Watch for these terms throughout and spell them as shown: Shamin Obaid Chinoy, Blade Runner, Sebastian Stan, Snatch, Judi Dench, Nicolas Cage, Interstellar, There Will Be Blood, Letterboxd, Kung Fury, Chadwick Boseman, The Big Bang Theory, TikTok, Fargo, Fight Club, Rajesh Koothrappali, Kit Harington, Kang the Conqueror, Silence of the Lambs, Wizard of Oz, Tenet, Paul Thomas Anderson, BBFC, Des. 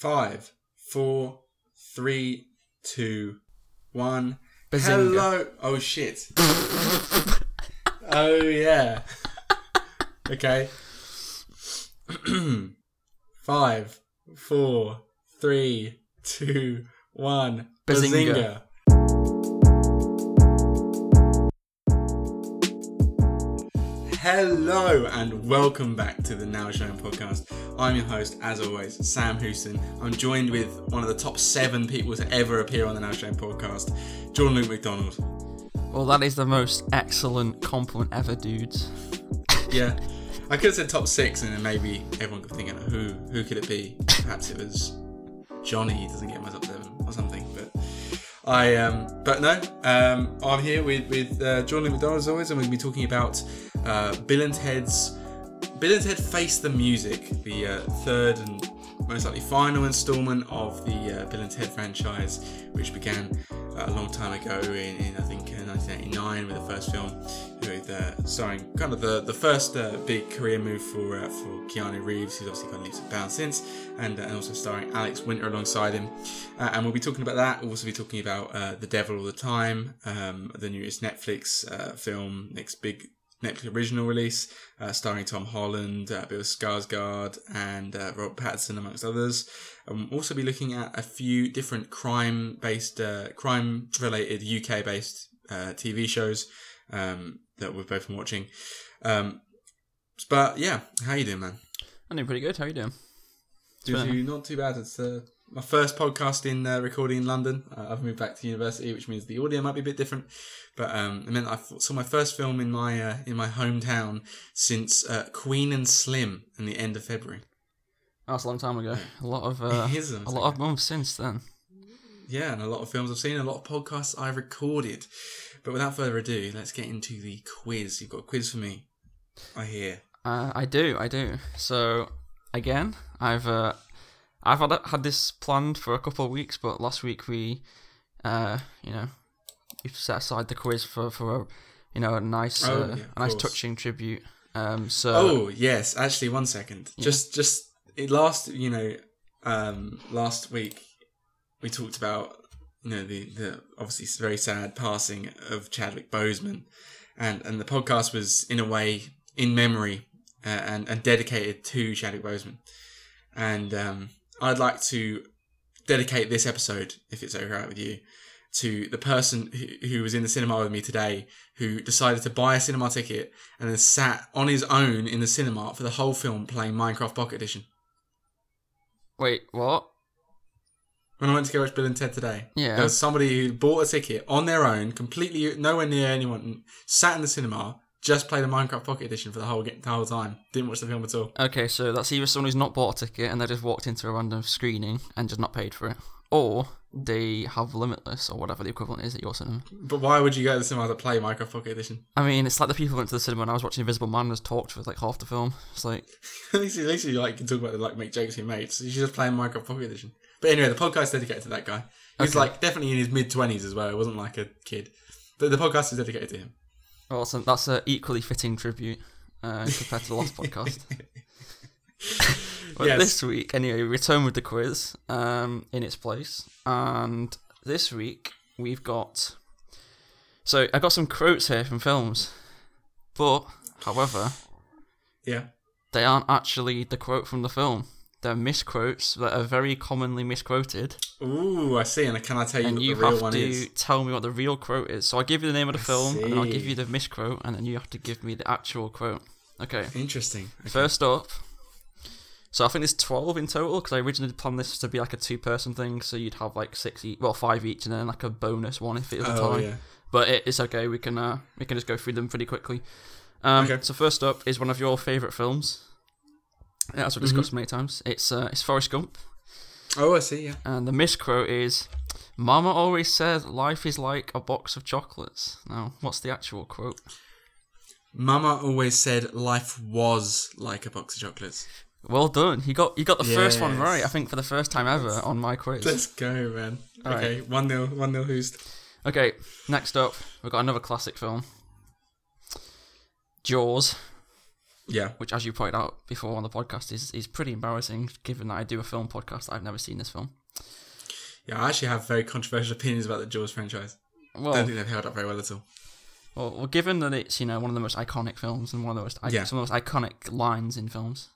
5, 4, 3, 2, 1. Bazinga. Hello. Oh, shit. Oh, yeah. Okay. 5, 4, 3, 2, 1. Bazinga. Hello and welcome back to the Now Shown podcast. I'm your host, as always, Sam Houston. I'm joined with one of the top 7 people to ever appear on the Now Shown podcast, John Luke McDonald. Well, that is the most excellent compliment ever, dudes. Yeah, I could have said top 6 and then maybe everyone could be thinking, who could it be? Perhaps it was Johnny doesn't get my top 7 or something, but... I'm here with John Luke McDonald as always, and we're going to be talking about Bill and Ted Face the Music, the third and most likely final instalment of the Bill and Ted franchise, which began a long time ago in I think 1989 with the first film, with starring kind of the first big career move for Keanu Reeves, who's obviously gone leaps and bounds since, and also starring Alex Winter alongside him, and we'll be talking about that. We'll also be talking about The Devil All The Time, the newest Netflix film, next big Netflix original release, starring Tom Holland, Bill Skarsgård, and Rob Pattinson, amongst others. We'll also be looking at a few different crime-related UK-based TV shows that we've both been watching. But yeah, how you doing, man? I'm doing pretty good. How you doing? Not too bad. It's my first podcast in recording in London. I've moved back to university, which means the audio might be a bit different. But it meant I saw my first film in my hometown since Queen and Slim in the end of February. That's a long time ago. A lot of months since then. Yeah, and a lot of films I've seen, a lot of podcasts I've recorded. But without further ado, let's get into the quiz. You've got a quiz for me, I hear. I do. So again, I've had this planned for a couple of weeks, but last week we set aside the quiz for a nice touching tribute. Oh yes, actually, 1 second. Yeah. Just. Last week we talked about the obviously very sad passing of Chadwick Boseman, and the podcast was in a way in memory and dedicated to Chadwick Boseman, and I'd like to dedicate this episode, if it's alright with you, to the person who was in the cinema with me today, who decided to buy a cinema ticket and then sat on his own in the cinema for the whole film playing Minecraft Pocket Edition. Wait, what? When I went to go watch Bill and Ted today, yeah, there was somebody who bought a ticket on their own, completely nowhere near anyone, sat in the cinema, just played a Minecraft Pocket Edition for the whole time. Didn't watch the film at all. Okay, so that's either someone who's not bought a ticket and they just walked into a random screening and just not paid for it, or they have Limitless or whatever the equivalent is at your cinema. But why would you go to the cinema to play Minecraft Pocket Edition? I mean, it's like the people who went to the cinema and I was watching Invisible Man and just talked for like half the film. It's like... At least you can talk about make jokes you made. So you should just play Minecraft Pocket Edition. But anyway, the podcast's dedicated to that guy. He's definitely in his mid-20s as well. It wasn't like a kid. But the podcast is dedicated to him. Awesome. That's an equally fitting tribute compared to the last podcast. But yes. This week, anyway, we return with the quiz in its place. And this week, we've got... So, I've got some quotes here from films. But, however... Yeah. They aren't actually the quote from the film. They're misquotes that are very commonly misquoted. Ooh, I see. And can I tell you what the real one is? And you have to tell me what the real quote is. So I'll give you the name of the film, and then I'll give you the misquote, and then you have to give me the actual quote. Okay. Interesting. Okay. First up... So I think there's 12 in total, because I originally planned this to be like a 2-person thing, so you'd have 5 each, and then like a bonus one if it is a tie. Yeah. But it's okay, we can just go through them pretty quickly. Okay. So first up is one of your favourite films. Yeah, as we've discussed many times. It's Forrest Gump. Oh, I see, yeah. And the misquote is, "Mama always said life is like a box of chocolates." Now, what's the actual quote? "Mama always said life was like a box of chocolates." Well done. You got the first one right, I think, for the first time ever on my quiz. Let's go, man. All okay, right. 1-0 who's... Okay, next up, we've got another classic film. Jaws. Yeah. Which, as you pointed out before on the podcast, is pretty embarrassing, given that I do a film podcast. I've never seen this film. Yeah, I actually have very controversial opinions about the Jaws franchise. Well, I don't think they've held up very well at all. Well, given that it's, you know, one of the most iconic films and some of the most iconic lines in films,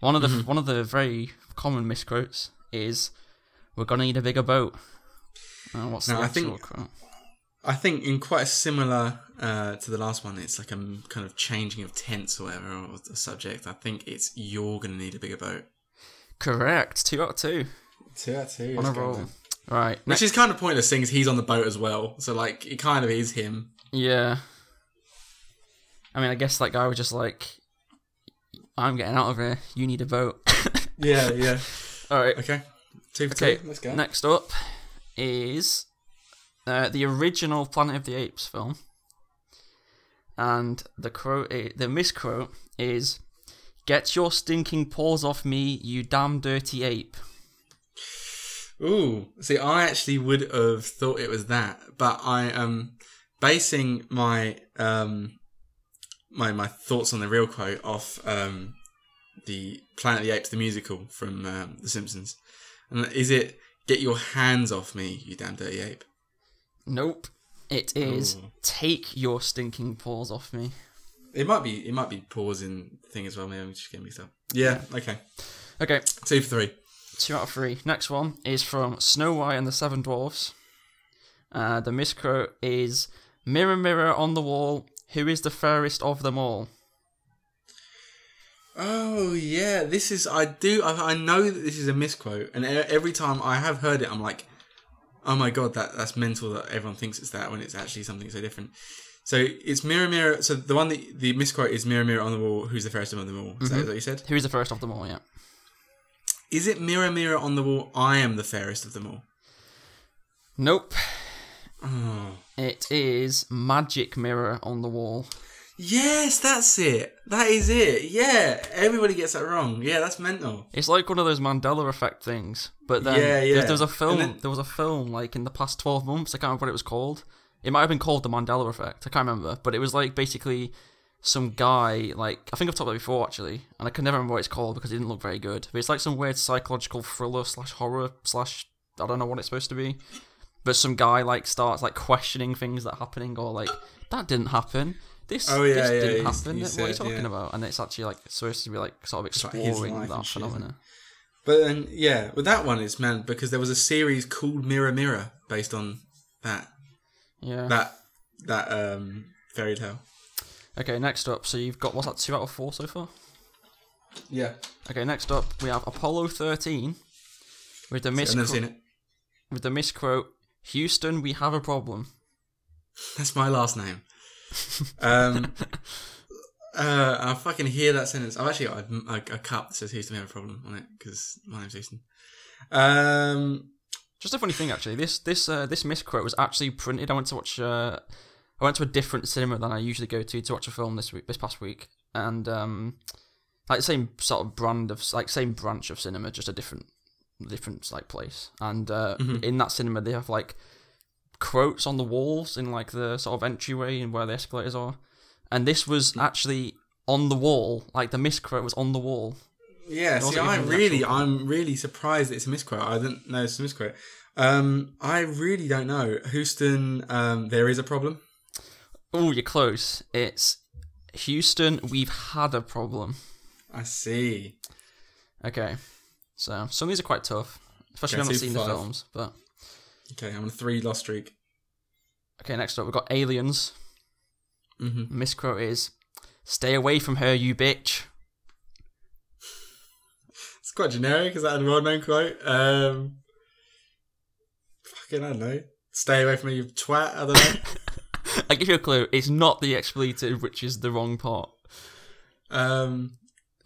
one of the very common misquotes is, "We're gonna need a bigger boat." I think in quite a similar to the last one, it's like a kind of changing of tense or whatever, or the subject. I think it's "You're gonna need a bigger boat." Correct. 2 out of 2. 2 out of 2. On a roll. Right. Which is kind of pointless, seeing as he's on the boat as well. So like, it kind of is him. Yeah. I mean, I guess that guy was just like, I'm getting out of here. You need a boat. Yeah, yeah. All right. Okay. 2 for 2. Let's go. Next up is the original Planet of the Apes film. And the misquote is, "Get your stinking paws off me, you damn dirty ape." Ooh. See, I actually would have thought it was that, but I basing my my thoughts on the real quote off the Planet of the Apes, the musical from The Simpsons. And is it "Get your hands off me, you damn dirty ape"? Nope. It is "Take your stinking paws off me." It might be paws in thing as well. Maybe I'm just getting mixed up. Yeah. Okay. 2 for 3. 2 out of 3. Next one is from Snow White and the Seven Dwarfs. The misquote is, "Mirror, mirror on the wall, who is the fairest of them all?" Oh yeah, I know that this is a misquote, and every time I have heard it, I'm like, oh my god, that's mental that everyone thinks it's that when it's actually something so different. So it's "mirror, mirror." So the one that the misquote is "Mirror, mirror on the wall, who's the fairest of them all?" Is that what you said? Who is the fairest of them all? Yeah. Is it "Mirror, mirror on the wall, I am the fairest of them all"? Nope. Oh. It is "Magic mirror on the wall." Yes, that's it. That is it. Yeah, everybody gets that wrong. Yeah, that's mental. It's like one of those Mandela effect things. But then there was a film like in the past 12 months. I can't remember what it was called. It might have been called The Mandela Effect. I can't remember. But it was like basically some guy, like, I think I've talked about it before actually, and I can never remember what it's called because it didn't look very good. But it's like some weird psychological thriller slash horror slash I don't know what it's supposed to be. But some guy like starts like questioning things that are happening, or like, that didn't happen. This didn't happen. What are you talking about? And it's actually like supposed to be like sort of exploring that phenomena. But then with that one, it's meant because there was a series called Mirror Mirror based on that. Yeah. That fairy tale. Okay, next up. So you've got 2 out of 4 so far? Yeah. Okay, next up we have Apollo 13 with the misquote. I've never seen it. With the misquote, "Houston, we have a problem." That's my last name. I fucking hear that sentence. I've actually got a cup that says "Houston, we have a problem" on it because my name's Houston. Just a funny thing, actually. This misquote was actually printed. I went to a different cinema than I usually go to watch a film this past week, and like the same sort of brand of like same branch of cinema, just a different like place. And in that cinema, they have like quotes on the walls in like the sort of entryway and where the escalators are, and this was actually on the wall. Like the misquote was on the wall. Yeah, see, I'm really surprised that it's a misquote. I didn't know it's a misquote. I really don't know. Houston, there is a problem. Oh, you're close. It's "Houston, we've had a problem." I see. Okay, so some of these are quite tough, especially when I've seen the films. But okay, I'm on a 3-loss streak. Okay, next up we've got Aliens. Misquote is, "Stay away from her, you bitch." It's quite generic. Is that a well-known quote? Fucking, I don't know. "Stay away from me, you twat." I don't know. I give you a clue. It's not the expletive, which is the wrong part.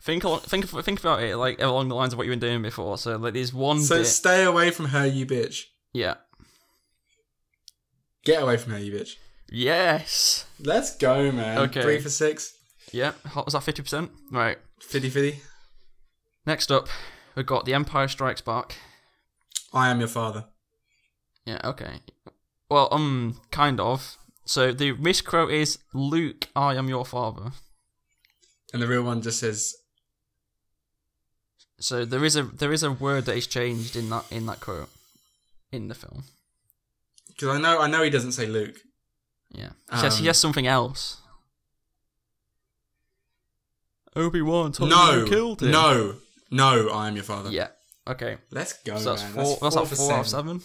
Think about it like along the lines of what you've been doing before. So like, there's one. So "Stay away from her, you bitch." Yeah. "Get away from her, you bitch." Yes. Let's go, man. Okay. 3 for 6. Yeah. Was that 50%? Right. 50-50. Next up, we've got The Empire Strikes Back. "I am your father." Yeah, okay. Well, kind of. So the misquote is, "Luke, I am your father." And the real one just says. So there is a word that is changed in that quote in the film. Because I know he doesn't say Luke. Yeah. He has something else. Obi-Wan told him you killed him. No, I am your father. Yeah. Okay. Let's go. So that's, man. That's four out of seven.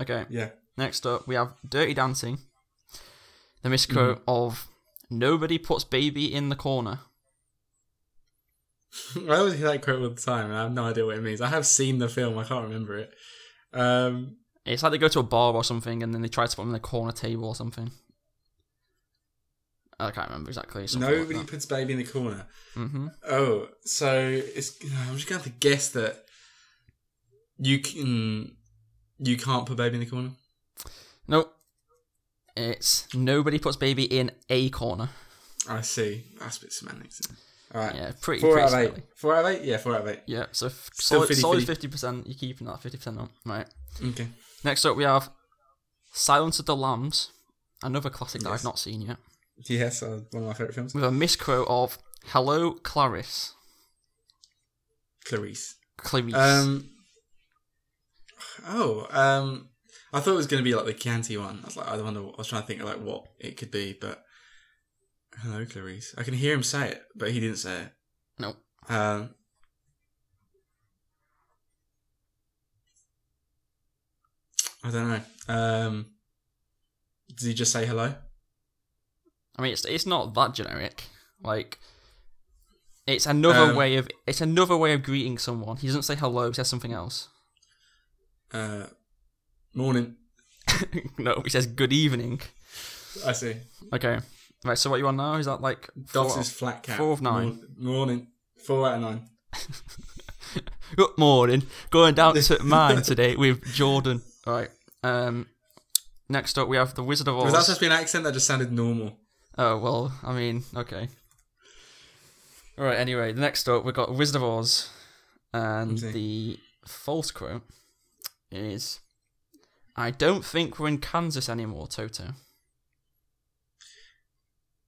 Okay. Yeah. Next up, we have Dirty Dancing. The misquote of nobody puts baby in the corner. I always hear that quote all the time, and I have no idea what it means. I have seen the film, I can't remember it. It's like they go to a bar or something, and then they try to put them in the corner table or something. I can't remember exactly. Nobody puts baby in the corner. Mm-hmm. Oh, so I'm just going to have to guess that you can't put baby in the corner? Nope. It's nobody puts baby in a corner. I see. That's a bit semantics. All right. Yeah, pretty smelly. 4 out of 8? Yeah, 4 out of 8. Yeah, so solid 50%. You're keeping that 50% up. Right. Okay. Next up, we have Silence of the Lambs, another classic that I've not seen yet. Yes, one of my favourite films. With a misquote of, hello, Clarice. Clarice. I thought it was going to be like the Chianti one. I was like, I was trying to think of like what it could be, but hello, Clarice. I can hear him say it, but he didn't say it. No. I don't know. Does he just say hello? I mean, it's not that generic. Like, it's another way of greeting someone. He doesn't say hello. He says something else. Morning. No, he says good evening. I see. Okay. Right, so what you on now? Is that like... Dots's flat cap. 4 of 9. Morning. 4 out of 9. Good morning. Going down to mine today with Jordan. All right. Next up, we have The Wizard of Oz. Was that supposed to be an accent that just sounded normal? Oh, well, I mean, okay. All right, anyway, next up, we've got Wizard of Oz. And the false quote is... I don't think we're in Kansas anymore, Toto.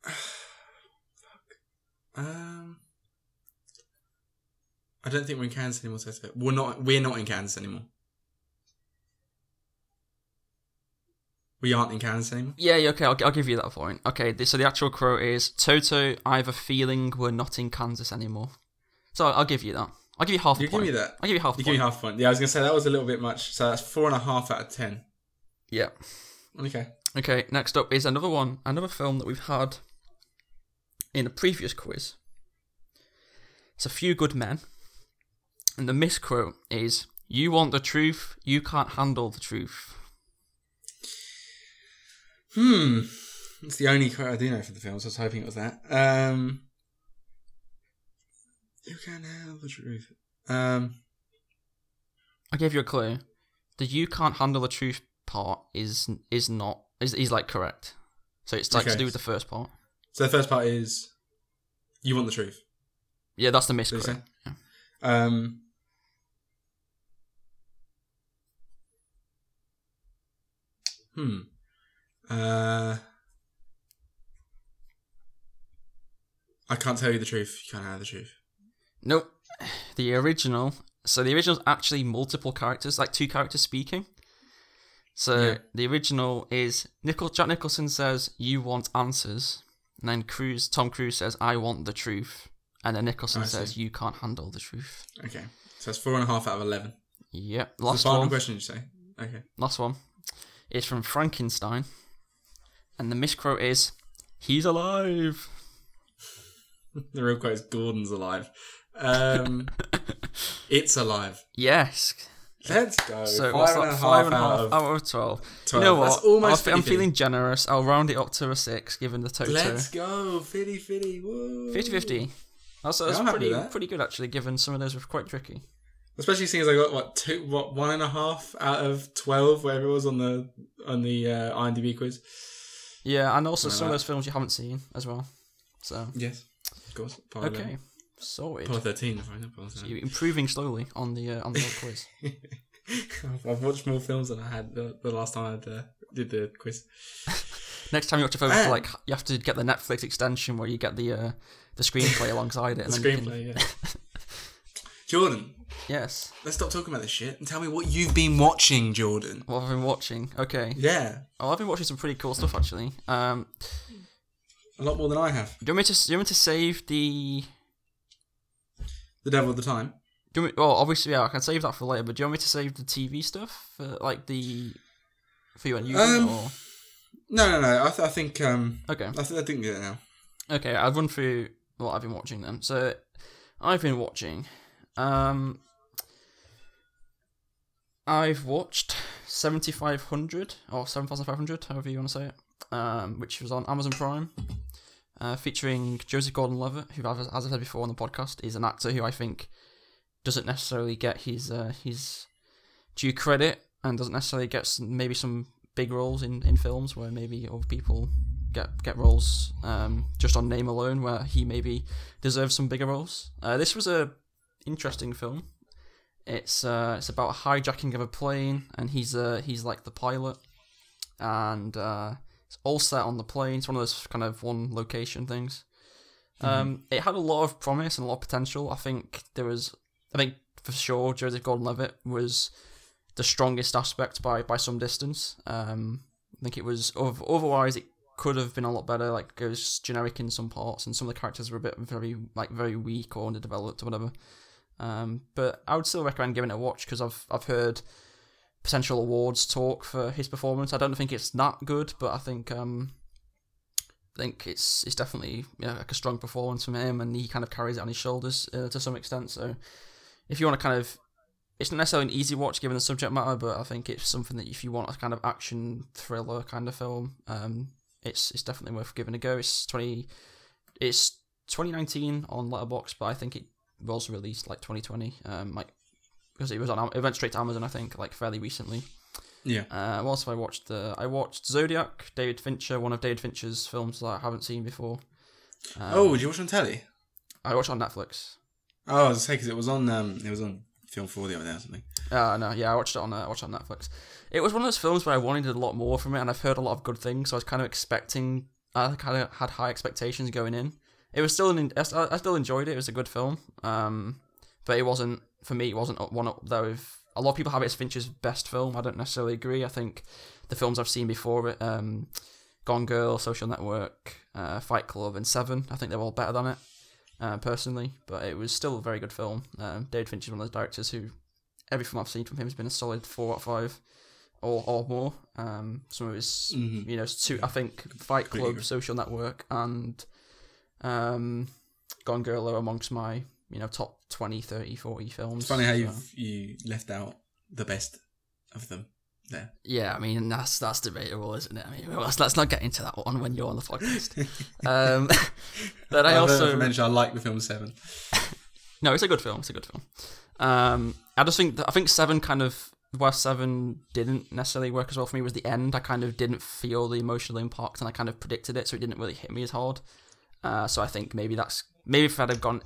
Fuck. I don't think we're in Kansas anymore, Toto. We're not in Kansas anymore. We aren't in Kansas anymore? Yeah, okay, I'll give you that point. Okay, so the actual quote is, Toto, I have a feeling we're not in Kansas anymore. So I'll give you that. I'll give you half a point. You give me that. I'll give you half a point. You give me half a point. Yeah, I was going to say that was a little bit much. So that's 4.5 out of 10. Yeah. Okay. Okay, next up is another one. Another film that we've had in a previous quiz. It's A Few Good Men. And the misquote is, you want the truth, you can't handle the truth. It's the only quote I do know for the film, so I was hoping it was that. You can't handle the truth. I gave you a clue. The "you can't handle the truth" part is like correct. So it's like to do with the first part. So the first part is, you want the truth. Yeah, that's the misquote. Yeah. I can't tell you the truth. You can't handle the truth. Nope. The original's actually multiple characters, like two characters speaking. So the original is Jack Nicholson says, "You want answers," and then Tom Cruise says, "I want the truth," and then Nicholson says, "You can't handle the truth." Okay, so that's 4.5 out of 11. Yep. Last one. Final question, you say? Okay. Last one is from Frankenstein. And the misquote is, he's alive. The real quote is, Gordon's alive. It's alive. Yes. Let's go. So 5.5 out of 12. You know what? That's almost I'm feeling generous. I'll round it up to a 6, given the total. Let's go. 50-50. Woo. 50-50. That's pretty good, actually, given some of those were quite tricky. Especially seeing as I got, 1.5 out of 12, whatever it was on the IMDb quiz. Yeah, and also some of those films you haven't seen as well. So yes, of course. Okay, sorted. Part 13, if I know. So you're improving slowly on the quiz. I've watched more films than I had the last time I did the quiz. Next time you watch a film, you have to get the Netflix extension where you get the the screenplay alongside it. Jordan. Yes. Let's stop talking about this shit and tell me what you've been watching, Jordan. What I've been watching? Okay. Yeah. Oh, I've been watching some pretty cool stuff, actually. A lot more than I have. Do you want me to save the... The Devil All The Time? Well, obviously, yeah, I can save that for later, but do you want me to save the TV stuff? For you and you? Or... No. I think... Okay. I think get it now. Okay, I'll run through what I've been watching then. So, I've been watching... I've watched 7500 or 7500, however you want to say it, which was on Amazon Prime, featuring Joseph Gordon-Levitt, who, as I've said before on the podcast, is an actor who I think doesn't necessarily get his due credit and doesn't necessarily get some big roles in films where maybe other people get roles just on name alone, where he maybe deserves some bigger roles. This was a interesting film. It's about hijacking of a plane, and he's like the pilot, and it's all set on the plane. It's one of those kind of one location things. It had a lot of promise and a lot of potential. I think for sure Joseph Gordon-Levitt was the strongest aspect by some distance. I think it was otherwise it could have been a lot better. Like, it was generic in some parts, and some of the characters were very weak or underdeveloped or whatever. But I would still recommend giving it a watch, because I've heard potential awards talk for his performance. I don't think it's that good, but I think it's definitely, you know, like a strong performance from him, and he kind of carries it on his shoulders to some extent. So if you want to kind of, it's not necessarily an easy watch given the subject matter, but I think it's something that if you want a kind of action thriller kind of film, it's definitely worth giving a go. It's 2019 on Letterboxd, but I think it was released like 2020, because it went straight to Amazon, I think, like fairly recently. Yeah. What else have I watched? I watched Zodiac, David Fincher, one of David Fincher's films that I haven't seen before. Did you watch on telly? I watched on Netflix. Oh, I was saying, because it was on Film 4 the other day or something. I watched it on Netflix. It was one of those films where I wanted a lot more from it, and I've heard a lot of good things, so I was kind of expecting. I kind of had high expectations going in. I still enjoyed it. It was a good film, but it wasn't, for me, it wasn't one up there with, a lot of people have it as Fincher's best film. I don't necessarily agree. I think the films I've seen before it, Gone Girl, Social Network, Fight Club, and Seven, I think they're all better than it, personally. But it was still a very good film. David Fincher is one of those directors who, every film I've seen from him has been a solid 4 out of 5. Or more. Some of his, two, I think, Fight Club, Social Network, and Gone Girl are amongst my, top 20, 30, 40 films. It's funny how you left out the best of them there. Yeah, I mean, that's debatable, isn't it? I mean, let's not get into that one when you're on the podcast. But I also mentioned I like the film Seven. No, it's a good film. I think Seven kind of, where Seven didn't necessarily work as well for me was the end. I kind of didn't feel the emotional impact, and I kind of predicted it, so it didn't really hit me as hard. So I think maybe if I'd have kind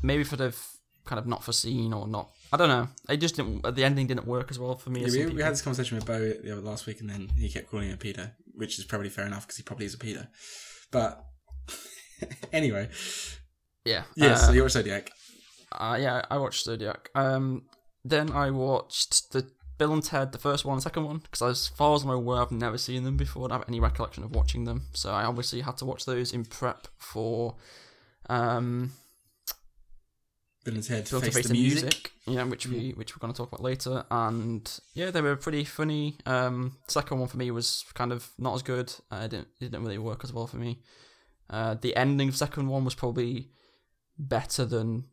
of not foreseen or not, I don't know. It just didn't. The ending didn't work as well for me. Yeah, we had this conversation with Bo the other last week, and then he kept calling it a pedo, which is probably fair enough because he probably is a pedo. But anyway, yeah. Yes, so you watched Zodiac. I watched Zodiac. Then I watched the Bill and Ted, the first one and second one, because as far as I'm aware, I've never seen them before. I don't have any recollection of watching them, so I obviously had to watch those in prep for Bill and Ted Face the Music, which we're going to talk about later. And yeah, they were pretty funny. Second one for me was kind of not as good. It didn't really work as well for me. The ending of the second one was probably better than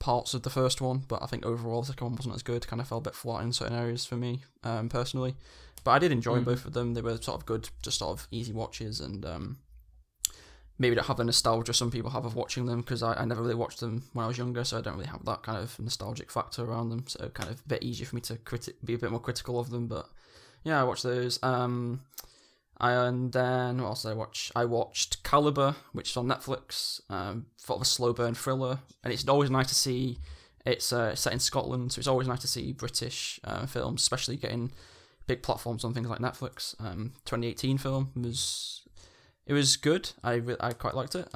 parts of the first one, but I think overall the second one wasn't as good. Kind of fell a bit flat in certain areas for me, personally. But I did enjoy both of them. They were sort of good, just sort of easy watches, and maybe don't have the nostalgia some people have of watching them, because I never really watched them when I was younger, so I don't really have that kind of nostalgic factor around them. So kind of a bit easier for me to be a bit more critical of them. But yeah, I watched those. And then what else did I watch? I watched Caliber, which is on Netflix, sort of a slow burn thriller, and it's always nice to see. It's set in Scotland, so it's always nice to see British films, especially getting big platforms on things like Netflix. 2018 film was good. I quite liked it.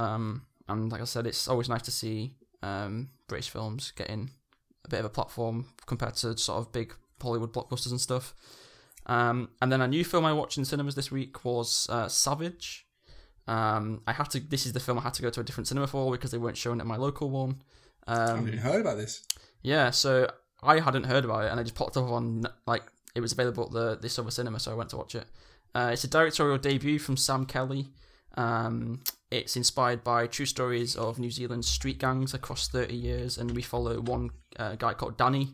And like I said, it's always nice to see British films getting a bit of a platform compared to sort of big Hollywood blockbusters and stuff. And then a new film I watched in cinemas this week was Savage. This is the film I had to go to a different cinema for because they weren't showing it in my local one. I haven't even heard about this. Yeah, so I hadn't heard about it, and I just popped up on, like, it was available at this other cinema, so I went to watch it. It's a directorial debut from Sam Kelly. It's inspired by true stories of New Zealand's street gangs across 30 years, and we follow one guy called Danny.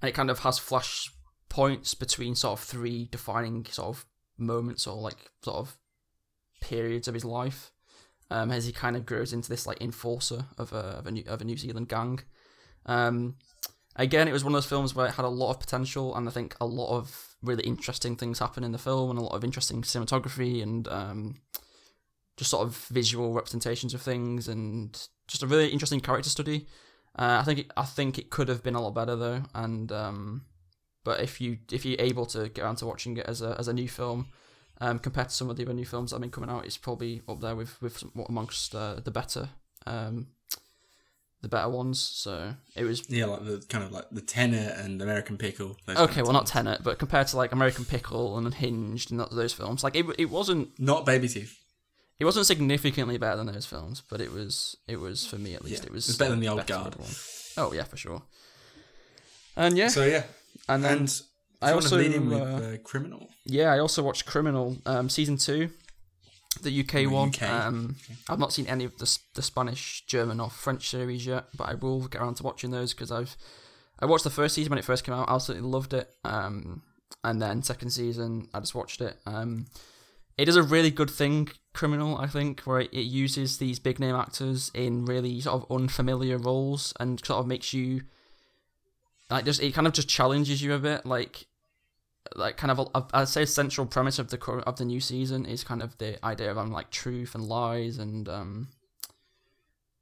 And it kind of has flash points between sort of three defining sort of moments or like sort of periods of his life, as he kind of grows into this like enforcer of a New Zealand gang. Again, it was one of those films where it had a lot of potential, and I think a lot of really interesting things happen in the film, and a lot of interesting cinematography and just sort of visual representations of things, and just a really interesting character study. I think it could have been a lot better though, and but if you're able to get around to watching it as a new film, compared to some of the other new films that have been coming out, it's probably up there with amongst the better ones. So it was like the kind of like the Tenet and American Pickle. Okay, well not Tenet, but compared to like American Pickle and Unhinged and those films, like it wasn't not Baby Teeth. It wasn't significantly better than those films, but it was for me at least. Yeah, it was better than the old guard. Oh yeah, for sure. And yeah. So yeah, and I also lead in with Criminal. Yeah, I also watched Criminal season 2, the UK one. Okay. I've not seen any of the Spanish, German, or French series yet, but I will get around to watching those because I watched the first season when it first came out. I absolutely loved it. And then second season, I just watched it. It does a really good thing, Criminal, I think, where it uses these big name actors in really sort of unfamiliar roles and sort of makes you like just it kind of just challenges you a bit, like kind of I'd say central premise of the new season is kind of the idea of like truth and lies and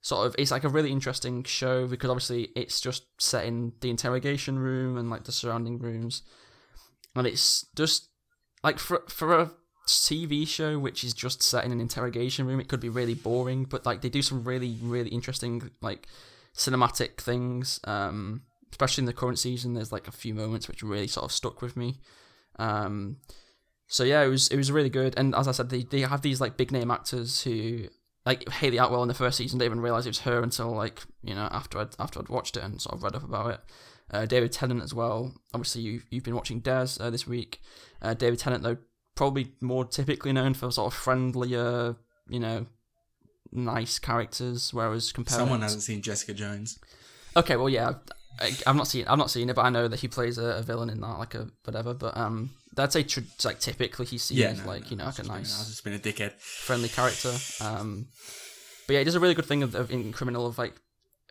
sort of it's like a really interesting show because obviously it's just set in the interrogation room and like the surrounding rooms, and it's just like for a TV show which is just set in an interrogation room, it could be really boring, but like they do some really really interesting like cinematic things, especially in the current season. There's like a few moments which really sort of stuck with me, so yeah, it was really good. And as I said, they have these like big name actors who like Hayley Atwell in the first season didn't even realise it was her until like, you know, after I'd watched it and sort of read up about it. David Tennant as well, obviously you've been watching Des this week. David Tennant though, probably more typically known for sort of friendlier, you know, nice characters, whereas compared someone hasn't seen Jessica Jones. Okay, well, yeah, I've not seen it, but I know that he plays a villain in that, like a whatever. But I'd say like typically he seems you know, like a nice, I've just been a dickhead, friendly character. But yeah, it does a really good thing in Criminal of like,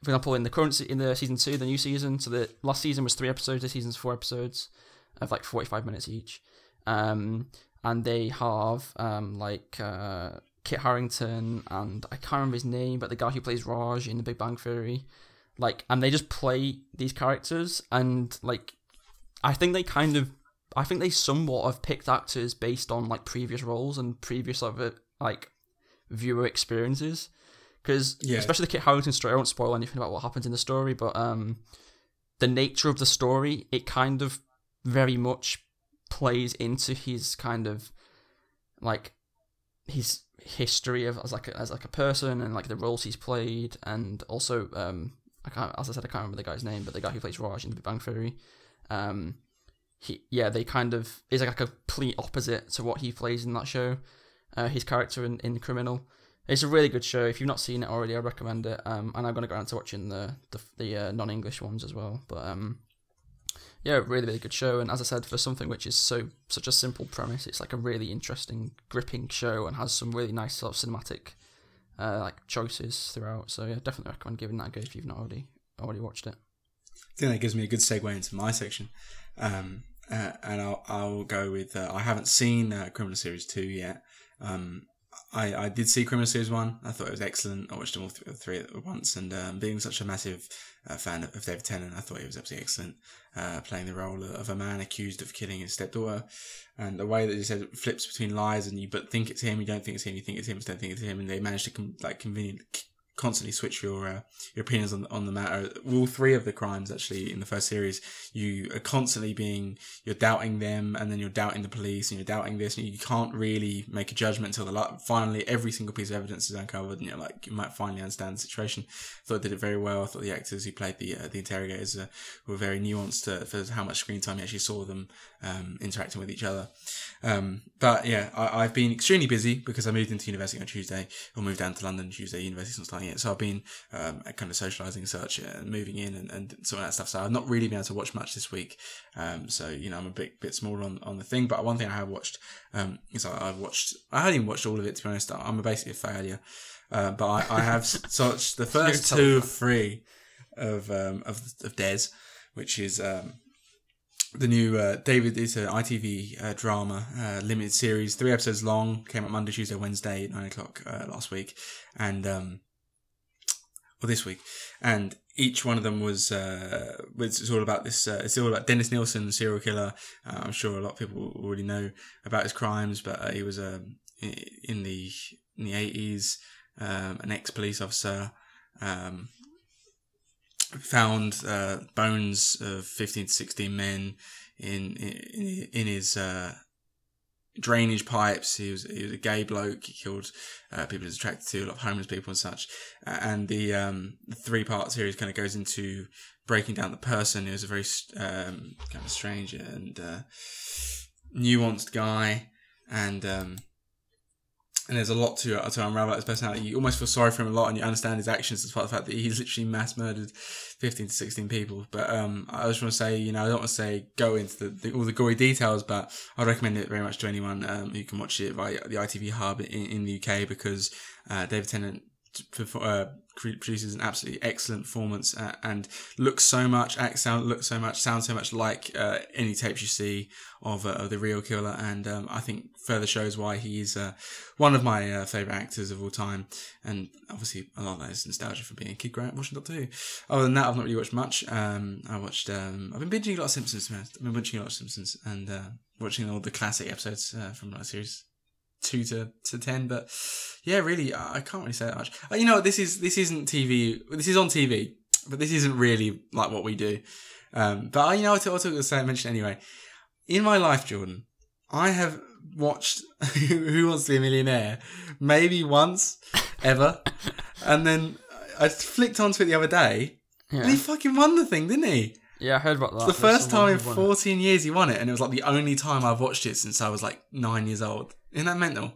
for example, in the season 2, the new season. So the last season was 3 episodes, this season's 4 episodes of like 45 minutes each. And they have Kit Harington and I can't remember his name, but the guy who plays Raj in The Big Bang Theory, like, and they just play these characters, and like I think they somewhat have picked actors based on like previous roles and previous like viewer experiences, because especially the Kit Harington story. I won't spoil anything about what happens in the story, but the nature of the story, it kind of very much plays into his kind of like his history of as like a person and like the roles he's played, and also I can't remember the guy's name, but the guy who plays Raj in The Big Bang Theory, they kind of is like a complete opposite to what he plays in that show. His character in Criminal, it's a really good show. If you've not seen it already, I recommend it. And I'm gonna go around to watching the non-English ones as well, but yeah, really, really good show. And as I said, for something which is such a simple premise, it's like a really interesting, gripping show and has some really nice sort of cinematic like choices throughout. So yeah, definitely recommend giving that a go if you've not already watched it. I think that gives me a good segue into my section, and I'll go with I haven't seen Criminal Series 2 yet. I did see Criminal Series 1. I thought it was excellent. I watched them all three at once, and being such a massive fan of David Tennant, I thought he was absolutely excellent, playing the role of a man accused of killing his stepdaughter. And the way that he said flips between lies, and you think it's him, you don't think it's him, you think it's him, you don't think it's him, and they managed to conveniently constantly switch your opinions on the matter. All three of the crimes, actually, in the first series, you are constantly you're doubting them, and then you're doubting the police, and you're doubting this, and you can't really make a judgment until finally every single piece of evidence is uncovered, and you're like, you might finally understand the situation. I thought they did it very well. I thought the actors who played the interrogators were very nuanced for how much screen time you actually saw them interacting with each other. But yeah, I've been extremely busy because I moved into university on Tuesday, or moved down to London Tuesday. University's not starting yet. So I've been kind of socialising, such, and moving in and some of that stuff. So I've not really been able to watch much this week. So, you know, I'm a bit smaller on the thing. But one thing I have watched is I hadn't even watched all of it, to be honest. I'm basically a failure. But I have such the first two or three of Des, which is the new David. It's an ITV drama, limited series, 3 episodes long. Came out Monday, Tuesday, Wednesday at 9:00 last week, and this week, and each one of them was it's all about this. It's all about Dennis Nielsen, the serial killer. I'm sure a lot of people already know about his crimes, but he was in the 80s, an ex-police officer. Found bones of 15 to 16 men in his drainage pipes. He was a gay bloke. He killed people he was attracted to, a lot of homeless people and such. And the 3-part series kind of goes into breaking down the person. He was a very kind of strange and nuanced guy, and there's a lot to unravel about his personality. You almost feel sorry for him a lot, and you understand his actions despite the fact that he's literally mass murdered 15 to 16 people. But I just want to say, you know, I don't want to say go into all the gory details, but I'd recommend it very much to anyone who can watch it via the ITV Hub in the UK, because David Tennant produces an absolutely excellent performance, and looks so much, sounds so much like any tapes you see of the real killer, and I think further shows why he's one of my favourite actors of all time. And obviously a lot of that is nostalgia for being a kid growing up watching Doctor Who. Other than that, I've not really watched much. I've been binging a lot of Simpsons, and watching all the classic episodes from that series 2 to 10, but yeah, really, I can't really say that much. You know, this isn't TV. This is on TV, but this isn't really like what we do. But you know, I'll talk to say mention anyway. In my life, Jordan, I have watched Who Wants to Be a Millionaire maybe once ever, and then I flicked onto it the other day. Yeah. And he fucking won the thing, didn't he? Yeah, I heard about that. It's the first time in 14 years he won it, and it was like the only time I've watched it since I was like 9 years old. Isn't that mental?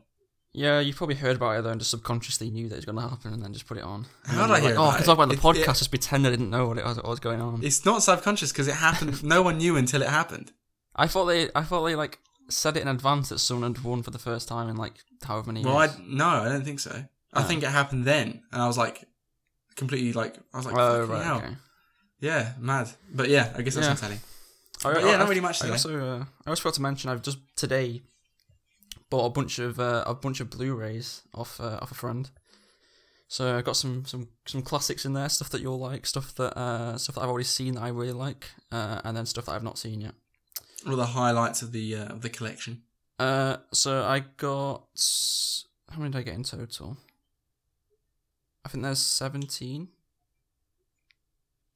Yeah, you probably heard about it though, and just subconsciously knew that it was going to happen, and then just put it on. How did I hear about it? Oh, I can talk about the podcast, just pretend I didn't know what was going on. It's not subconscious because it happened. No one knew until it happened. I thought they like said it in advance that someone had won for the first time in like however many years. Well, I don't think so. No. I think it happened then, and I was like completely like I was like, oh, fucking hell. Okay. Yeah, mad. But yeah, I guess that's exciting. Not really much today. I also forgot to mention I've just today bought a bunch of Blu-rays off a friend. So I got some classics in there, stuff that you'll like, stuff that I've already seen that I really like, and then stuff that I've not seen yet. What are the highlights of the collection? So I got, how many did I get in total? I think there's 17.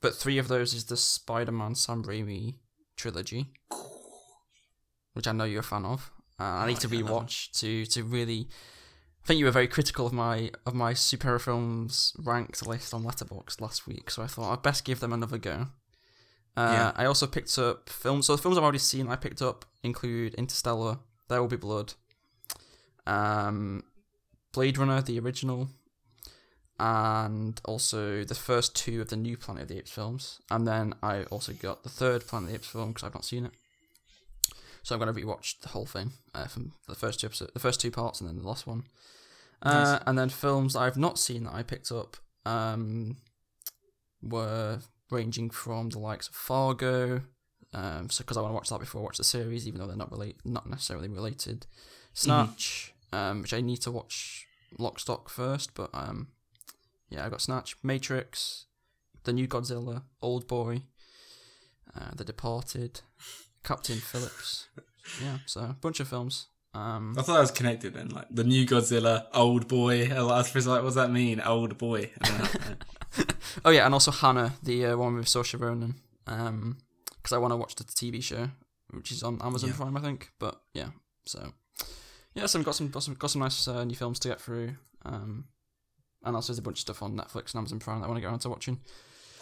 But 3 of those is the Spider-Man Sam Raimi trilogy, which I know you're a fan of. I need to rewatch to really. I think you were very critical of my superhero films ranked list on Letterboxd last week, so I thought I'd best give them another go. Yeah. I also picked up films. So the films I've already seen, I picked up include Interstellar, There Will Be Blood, Blade Runner, the original. And also the first 2 of the new Planet of the Apes films. And then I also got the 3rd Planet of the Apes film because I've not seen it. So I'm going to rewatch the whole thing from the first 2 episodes, the first 2 parts, and then the last one. Nice. And then films that I've not seen that I picked up were ranging from the likes of Fargo, because I want to watch that before I watch the series, even though they're not necessarily related. Snatch, which I need to watch lock stock first, but yeah, I got Snatch, Matrix, The New Godzilla, Oldboy, The Departed, Captain Phillips. Yeah, so a bunch of films. I thought I was connected then, like The New Godzilla, Oldboy. I was like, what does that mean, Oldboy? Oh yeah, and also Hannah, the one with Saoirse Ronan, because I want to watch the TV show, which is on Amazon Prime, I think. But yeah, so yeah, so I've got some nice new films to get through, and also there's a bunch of stuff on Netflix and Amazon Prime that I want to get around to watching.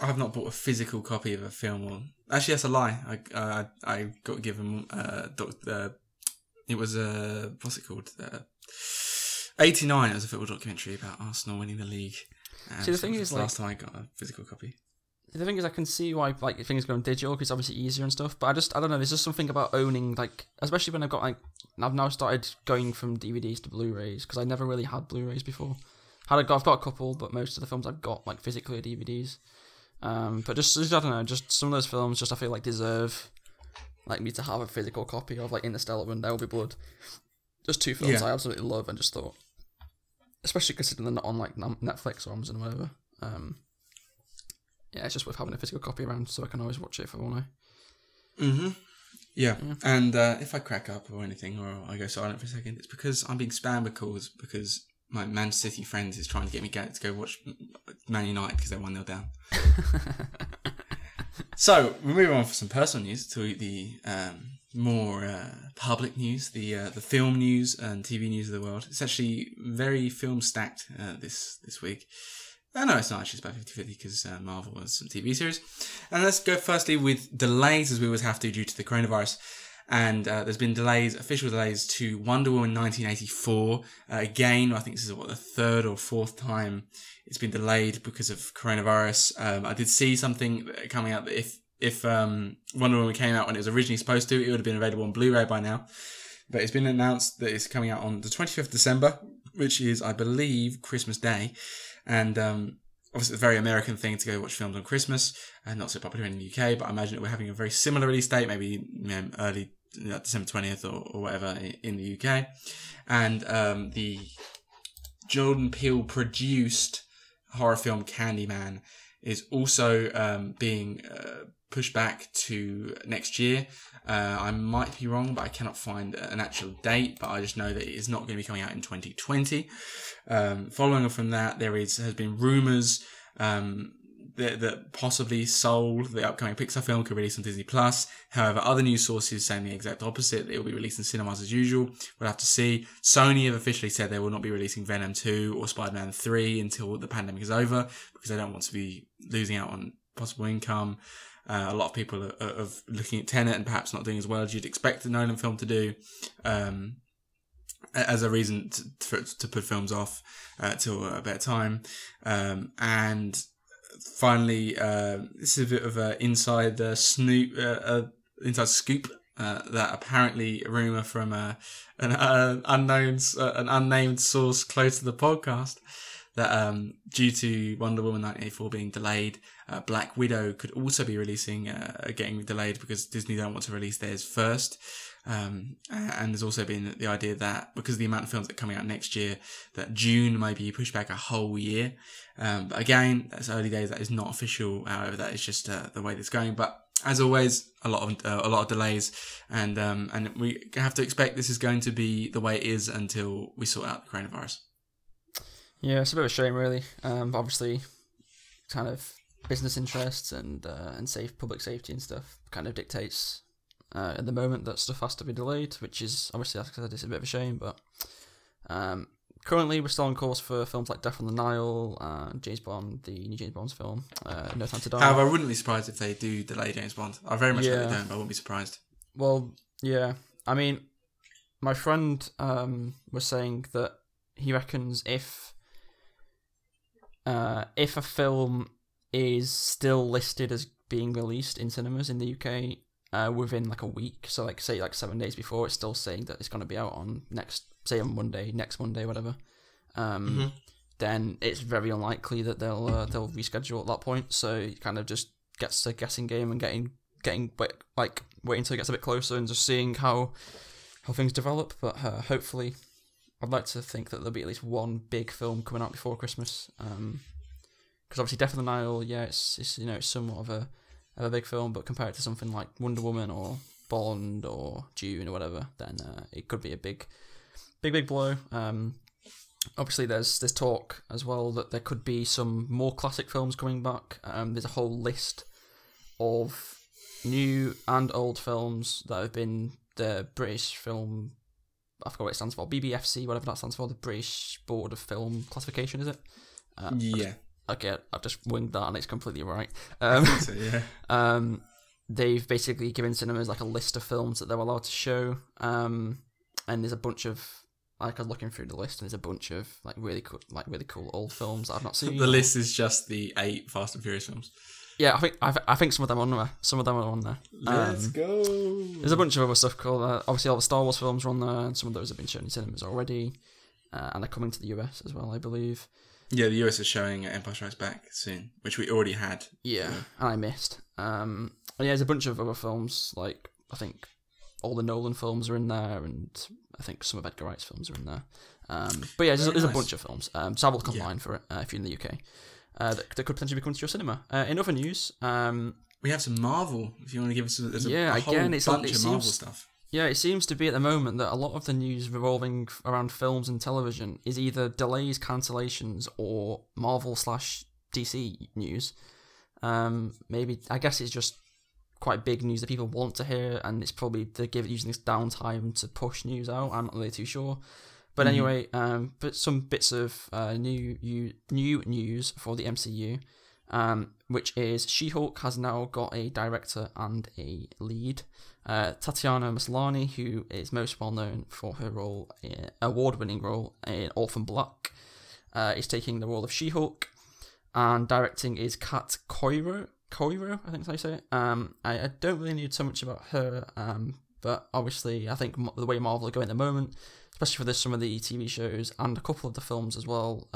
I have not bought a physical copy of a film. Actually, that's a lie. I got given it was a what's it called? 89. It was a football documentary about Arsenal winning the league. See, the thing is, like, last time I got a physical copy. The thing is, I can see why, like, things go on digital because it's obviously easier and stuff. But I don't know. There's just something about owning, like, especially when I've got, like, I've now started going from DVDs to Blu-rays because I never really had Blu-rays before. I've got a couple, but most of the films I've got, like, physically are DVDs. But just I don't know. Just some of those films, just I feel like deserve, like, me to have a physical copy of, like, Interstellar and There Will Be Blood. Just two films I absolutely love and just thought, especially considering they're not on, like, Netflix or Amazon or whatever. Yeah, it's just worth having a physical copy around so I can always watch it if I want to. Mm-hmm. Yeah. And if I crack up or anything or I go silent for a second, it's because I'm being spammed with calls because my Man City friends is trying to get me to go watch Man United because they're 1-0 down. So, we're moving on for some personal news to the more public news, the film news and TV news of the world. It's actually very film stacked this week. No, it's not actually, it's about 50-50 because Marvel was some TV series. And let's go firstly with delays, as we always have to due to the coronavirus. And there's been delays, official delays, to Wonder Woman 1984. Again, I think this is the third or fourth time it's been delayed because of coronavirus. I did see something coming out that if Wonder Woman came out when it was originally supposed to, it would have been available on Blu-ray by now. But it's been announced that it's coming out on the 25th of December, which is, I believe, Christmas Day. And obviously it's a very American thing to go watch films on Christmas, and not so popular in the UK, but I imagine that we're having a very similar release date, maybe early December 20th or whatever in the UK. And the Jordan Peele produced horror film Candyman is also being pushed back to next year. I might be wrong, but I cannot find an actual date, but I just know that it is not going to be coming out in 2020. Following on from that, there has been rumours that possibly Soul, the upcoming Pixar film, could release on Disney+. However, other news sources saying the exact opposite. It will be released in cinemas as usual. We'll have to see. Sony have officially said they will not be releasing Venom 2 or Spider-Man 3 until the pandemic is over because they don't want to be losing out on possible income. A lot of people are looking at Tenet and perhaps not doing as well as you'd expect a Nolan film to do as a reason to put films off till a better time. And finally, this is a bit of an inside scoop that apparently a rumour from an unnamed source close to the podcast that due to Wonder Woman 1984 being delayed, Black Widow could also be getting delayed because Disney don't want to release theirs first. And there's also been the idea that because of the amount of films that are coming out next year, that June may be pushed back a whole year. But again, that's early days. That is not official. However, that is just the way that's going. But as always, a lot of delays, and we have to expect this is going to be the way it is until we sort out the coronavirus. Yeah, it's a bit of a shame, really. Obviously, kind of business interests and public safety and stuff kind of dictates at the moment that stuff has to be delayed, which is obviously, like I said, it's a bit of a shame. But currently, we're still on course for films like Death on the Nile, James Bond, the new James Bond film, No Time to Die. However, I wouldn't be surprised if they do delay James Bond. I very much hope they don't, but I wouldn't be surprised. Well, yeah, I mean, my friend was saying that he reckons if a film is still listed as being released in cinemas in the UK within like a week, so like say like 7 days before, it's still saying that it's going to be out on next Monday, whatever. Then it's very unlikely that they'll reschedule at that point. So it kind of just gets a guessing game and getting like waiting until it gets a bit closer and just seeing how things develop. But hopefully I'd like to think that there'll be at least one big film coming out before Christmas. Because obviously Death of the Nile, yeah, it's you know, it's somewhat of a big film, but compared to something like Wonder Woman or Bond or Dune or whatever, then it could be a big blow. Obviously there's talk as well that there could be some more classic films coming back. There's a whole list of new and old films that have been the British film, I forgot what it stands for, BBFC, whatever that stands for, the British Board of Film Classification, is it? Yeah. Okay, I've just winged that and it's completely right. They've basically given cinemas like a list of films that they're allowed to show, and there's a bunch of, like, I was looking through the list and there's a bunch of really cool old films that I've not seen. The list is just the 8 Fast and Furious films. Yeah, I think some of them are on there. Let's go. There's a bunch of other stuff called. Obviously, all the Star Wars films are on there, and some of those have been shown in cinemas already, and they're coming to the US as well, I believe. Yeah, the US is showing Empire Strikes Back soon, which we already had. Yeah, and I missed. And yeah, there's a bunch of other films, like I think all the Nolan films are in there, and I think some of Edgar Wright's films are in there. But yeah, there's a bunch of films. So have a look online for it if you're in the UK. That could potentially be coming to your cinema. In other news, we have some Marvel. If you want to give us a whole bunch of Marvel stuff. Yeah, it seems to be at the moment that a lot of the news revolving around films and television is either delays, cancellations, or Marvel/DC news. Maybe I guess it's just quite big news that people want to hear, and it's probably they're using this downtime to push news out. I'm not really too sure. But anyway, but some bits of new news for the MCU, which is She-Hulk has now got a director and a lead. Tatiana Maslany, who is most well known for her role, award-winning role in Orphan Black, is taking the role of She-Hulk, and directing is Kat Coiro, I think that's how you say it. I don't really know so much about her, but obviously I think the way Marvel are going at the moment, especially for some of the TV shows and a couple of the films as well,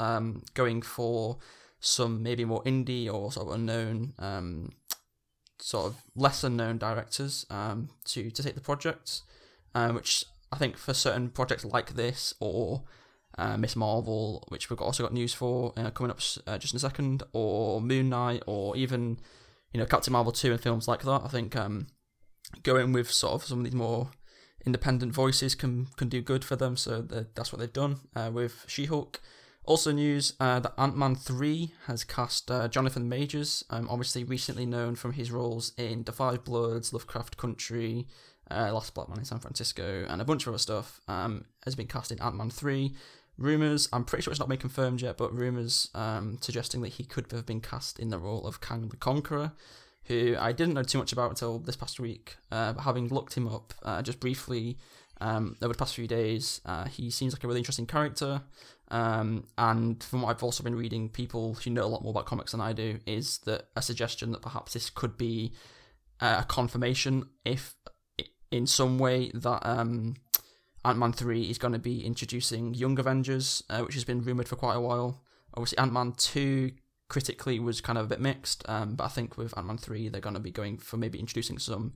going for some maybe more indie or sort of unknown, sort of lesser known directors to take the projects, which I think for certain projects like this or Miss Marvel, which we've also got news for coming up just in a second, or Moon Knight, or even Captain Marvel 2 and films like that. I think going with sort of some of these more independent voices can do good for them, so that's what they've done with She-Hulk. Also news that Ant-Man 3 has cast Jonathan Majors, obviously recently known from his roles in The Five Bloods, Lovecraft Country, Last Black Man in San Francisco, and a bunch of other stuff, has been cast in Ant-Man 3. Rumours, I'm pretty sure it's not been confirmed yet, but rumours suggesting that he could have been cast in the role of Kang the Conqueror, who I didn't know too much about until this past week, but having looked him up just briefly over the past few days, he seems like a really interesting character, and from what I've also been reading, people who know a lot more about comics than I do, is that a suggestion that perhaps this could be a confirmation if in some way that Ant-Man 3 is going to be introducing Young Avengers, which has been rumoured for quite a while. Obviously Ant-Man 2 critically was kind of a bit mixed, but I think with Ant-Man 3 they're going to be going for maybe introducing some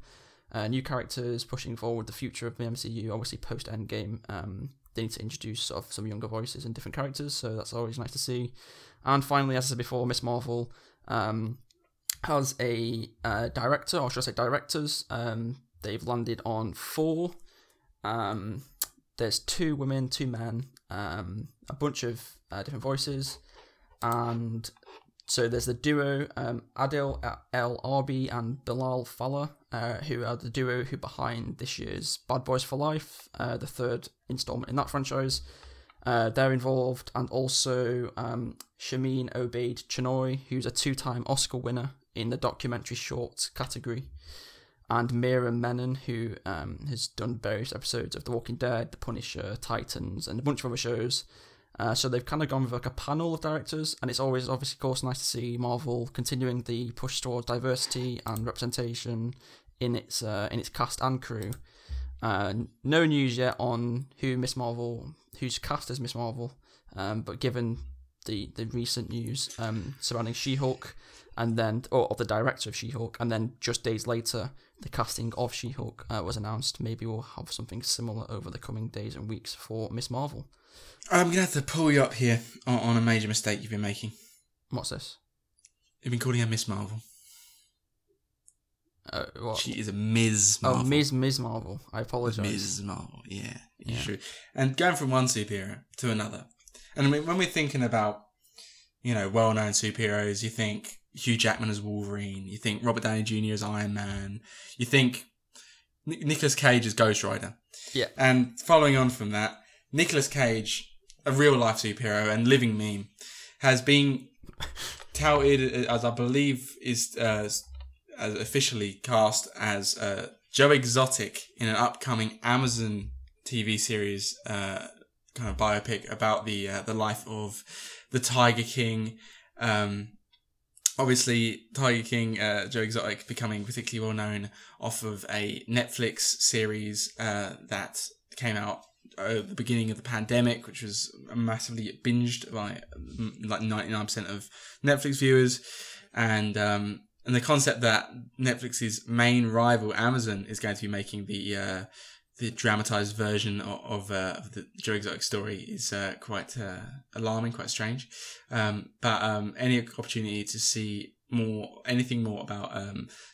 new characters, pushing forward the future of the MCU, obviously post-Endgame. They need to introduce sort of some younger voices and different characters, so that's always nice to see. And finally, as I said before, Miss Marvel has a director, or should I say directors. They've landed on 4. There's 2 women, 2 men, a bunch of different voices, and so there's the duo Adil El Arbi and Bilal Fallah, who are the duo who behind this year's Bad Boys for Life, the third installment in that franchise. They're involved, and also Shamin Obaid Chinoy, who's a 2-time Oscar winner in the documentary short category, and Mira Menon, who has done various episodes of The Walking Dead, The Punisher, Titans, and a bunch of other shows. So they've kind of gone with like a panel of directors, and it's always, obviously, of course, nice to see Marvel continuing the push towards diversity and representation in its cast and crew. No news yet on who's cast as Miss Marvel, but given the recent news surrounding She-Hulk, and then of the director of She-Hulk, and then just days later, the casting of She-Hulk was announced. Maybe we'll have something similar over the coming days and weeks for Miss Marvel. I'm going to have to pull you up here on a major mistake you've been making. What's this? You've been calling her Miss Marvel. What? She is a Ms. Marvel. Oh, Ms. Marvel. I apologise. Ms. Marvel, yeah. True. And going from one superhero to another. And I mean, when we're thinking about, you know, well-known superheroes, you think Hugh Jackman as Wolverine, you think Robert Downey Jr. as Iron Man, you think Nicolas Cage as Ghost Rider. Yeah. And following on from that, Nicolas Cage, a real-life superhero and living meme, has been touted as, I believe, is... as officially cast as Joe Exotic in an upcoming Amazon TV series, kind of biopic about the life of the Tiger King. Obviously, Tiger King, Joe Exotic becoming particularly well known off of a Netflix series that came out at the beginning of the pandemic, which was massively binged by like 99% of Netflix viewers, and the concept that Netflix's main rival, Amazon, is going to be making the dramatized version of the Joe Exotic story is quite alarming, quite strange. But any opportunity to see anything more about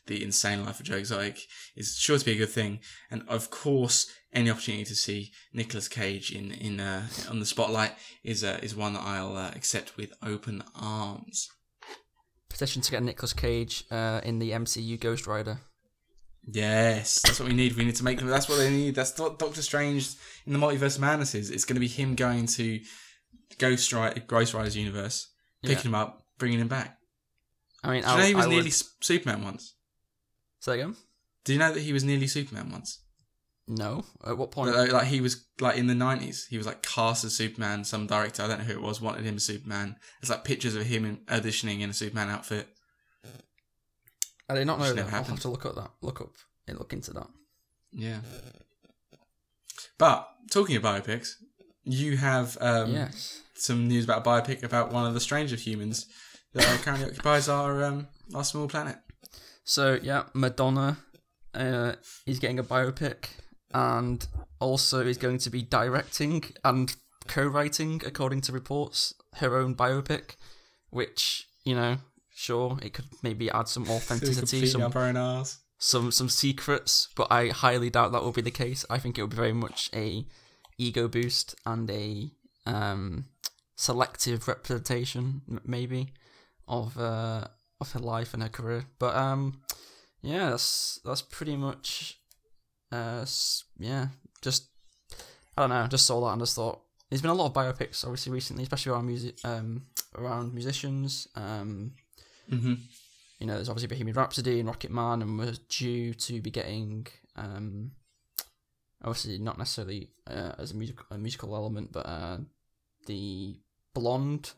the insane life of Joe Exotic is sure to be a good thing. And of course, any opportunity to see Nicolas Cage in on the spotlight is one that I'll accept with open arms. Petition to get Nicolas Cage in the MCU Ghost Rider. Yes, that's what we need. We need to make them. That's what they need. That's what Doctor Strange in the Multiverse of Madness is. It's going to be him going to Ghost Rider's universe, picking him up, bringing him back. I mean, did you know he was nearly Superman once? Say that again? Do you know that he was nearly Superman once? No. At what point? Like he was like in the 90s. He was like cast as Superman. Some director, I don't know who it was, wanted him as Superman. It's like pictures of him auditioning in a Superman outfit. I did not know that. I'll have to look up that. Look into that. Yeah. But talking of biopics, you have some news about a biopic about one of the stranger humans that currently occupies our small planet. So yeah, Madonna is getting a biopic. And also is going to be directing and co-writing, according to reports, her own biopic, which, you know, sure, it could maybe add some authenticity, some secrets, but I highly doubt that will be the case. I think it will be very much a ego boost and a selective representation, maybe, of her life and her career. But yeah, that's pretty much. I don't know, just saw that and just thought, there's been a lot of biopics obviously recently, especially around music, around musicians. You know, there's obviously Bohemian Rhapsody and Rocket Man, and we're due to be getting, obviously not necessarily as a musical element, but the Blonde,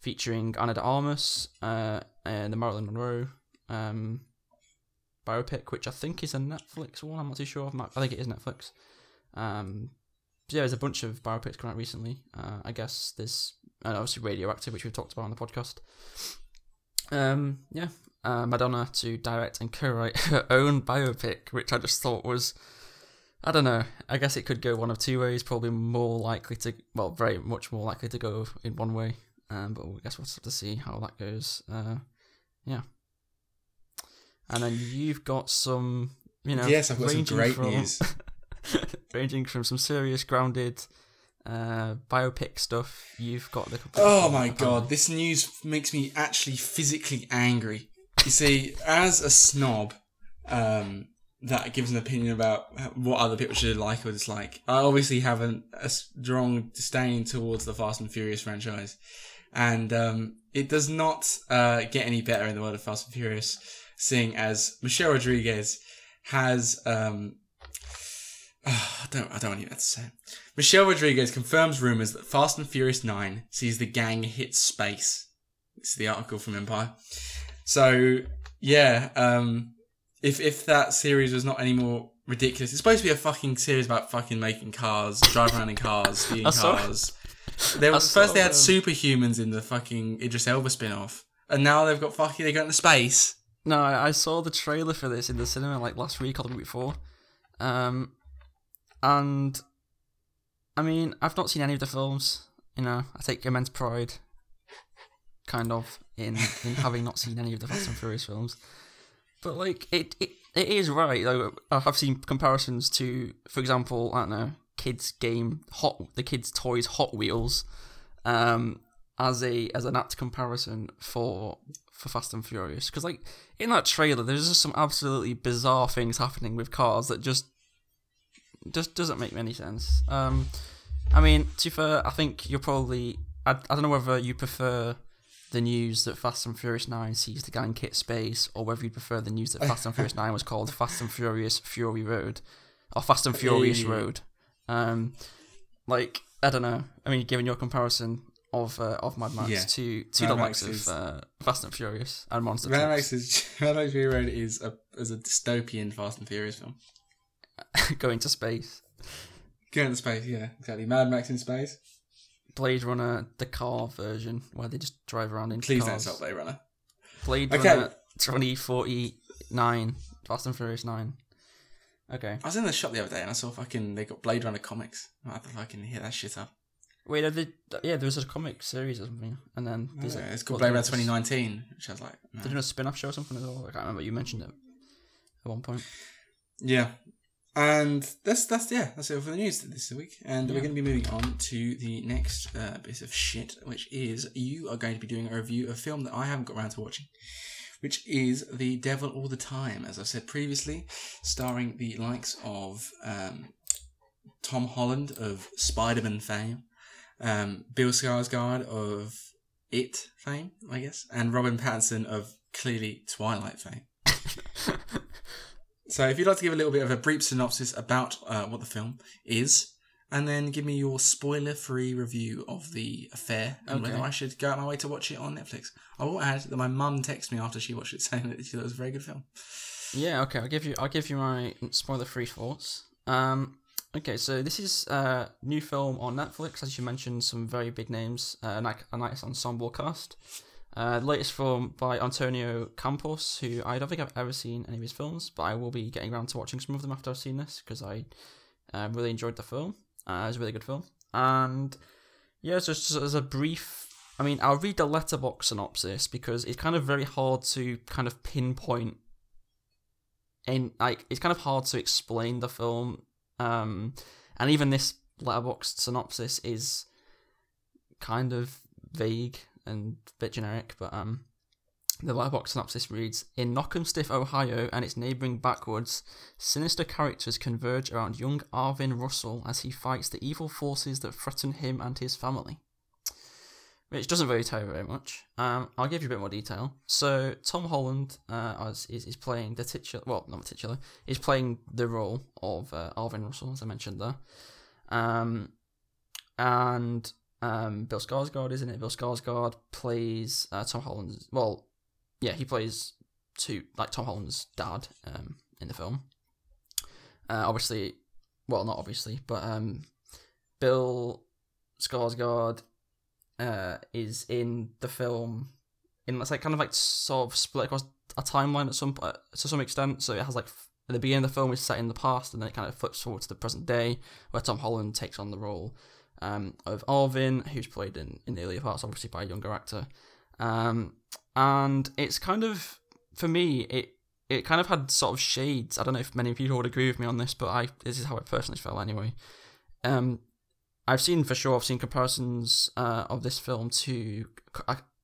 featuring Ana de Armas and the Marilyn Monroe biopic, which I think is a Netflix one. I'm not too sure. I think it is Netflix. Yeah, there's a bunch of biopics come out recently. I guess there's, and obviously Radioactive, which we've talked about on the podcast. Madonna to direct and co-write her own biopic, which I just thought was, I don't know. I guess it could go one of two ways. Probably very much more likely to go in one way. But I guess we'll have to see how that goes. And then you've got some, you know... Yes, I've got some great news. Ranging from some serious, grounded biopic stuff. You've got the... Oh, my God. This news makes me actually physically angry. You see, as a snob that gives an opinion about what other people should like or dislike, I obviously have a strong disdain towards the Fast and Furious franchise. And it does not get any better in the world of Fast and Furious, seeing as Michelle Rodriguez has, I don't want to say it. Michelle Rodriguez confirms rumours that Fast and Furious 9 sees the gang hit space. It's the article from Empire. So, yeah, if that series was not any more ridiculous, it's supposed to be a fucking series about fucking making cars, driving around in cars, stealing cars. They had superhumans in the fucking Idris Elba spin-off, and now they've got fucking they go into space. No, I saw the trailer for this in the cinema like last week or the week before, and I mean I've not seen any of the films. You know, I take immense pride, kind of, in having not seen any of the Fast and Furious films. But like it is right though. I've seen comparisons to, for example, I don't know, the kids' toys Hot Wheels, as an apt comparison for Fast and Furious, because like in that trailer there's just some absolutely bizarre things happening with cars that just doesn't make any sense. I mean, to be fair, I think you're probably I don't know whether you prefer the news that Fast and Furious 9 sees the gang Kit Space, or whether you prefer the news that Fast and Furious 9 was called Fast and Furious Fury Road or Fast and Furious Road. Like I don't know. I mean, given your comparison of Mad Max to the likes of Fast and Furious and Monster Trucks, Mad Max Fury Road is a dystopian Fast and Furious film. Going to space, yeah, exactly. Mad Max in space. Blade Runner, the car version, where they just drive around in cars. Please don't stop Blade Runner. Runner 2049, Fast and Furious 9. Okay. I was in the shop the other day and I saw they got Blade Runner comics. I have to fucking hit that shit up. Wait, there was a comic series or something, and then it's called Blade Runner 2019, which I was like, no. They did a spin-off show or something as well. I can't remember. You mentioned it at one point. Yeah. And that's it for the news this week. And we're going to be moving on to the next bit of shit, which is you are going to be doing a review of a film that I haven't got around to watching, which is The Devil All The Time, as I said previously, starring the likes of Tom Holland of Spider-Man fame, Bill Skarsgård of It fame, I guess, and Robin Pattinson of clearly Twilight fame. So if you'd like to give a little bit of a brief synopsis about what the film is, and then give me your spoiler-free review of the affair and whether I should go out my way to watch it on Netflix. I will add that my mum texted me after she watched it saying that she thought it was a very good film. Yeah, okay. I'll give you my spoiler-free thoughts. Okay, so this is a new film on Netflix. As you mentioned, some very big names, a nice ensemble cast. The latest film by Antonio Campos, who I don't think I've ever seen any of his films, but I will be getting around to watching some of them after I've seen this, because I really enjoyed the film. It was a really good film. And yeah, so just as a brief, I mean, I'll read the Letterboxd synopsis, because it's kind of very hard to kind of pinpoint, and like it's kind of hard to explain the film. And even this Letterboxd synopsis is kind of vague and a bit generic, but the Letterboxd synopsis reads, in Knockemstiff, Ohio and its neighbouring backwoods, sinister characters converge around young Arvin Russell as he fights the evil forces that threaten him and his family. Which doesn't really tell you very much. I'll give you a bit more detail. So Tom Holland is playing the titular, well, not the titular, is playing the role of Arvin Russell, as I mentioned there. Bill Skarsgård is in it. Bill Skarsgård plays Tom Holland's... Well, yeah, he plays Tom Holland's dad in the film. Obviously... Well, not obviously, but Bill Skarsgård is in the film in... It's like kind of like sort of split across a timeline to some extent. So it has like... At the beginning of the film is set in the past, and then it kind of flips forward to the present day, where Tom Holland takes on the role... of Arvin, who's played in the earlier parts, obviously by a younger actor, and it's kind of, for me, it kind of had sort of shades. I don't know if many people would agree with me on this, but this is how I personally felt anyway. I've seen comparisons of this film to,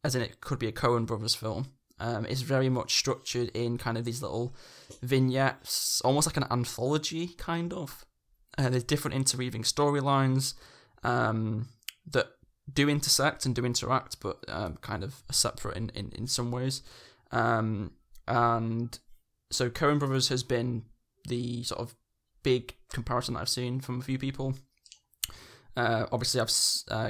as in it could be a Coen Brothers film. It's very much structured in kind of these little vignettes, almost like an anthology kind of. There's different interweaving storylines. That do intersect and do interact, but kind of are separate in some ways. And so Coen Brothers has been the sort of big comparison that I've seen from a few people. Obviously, I've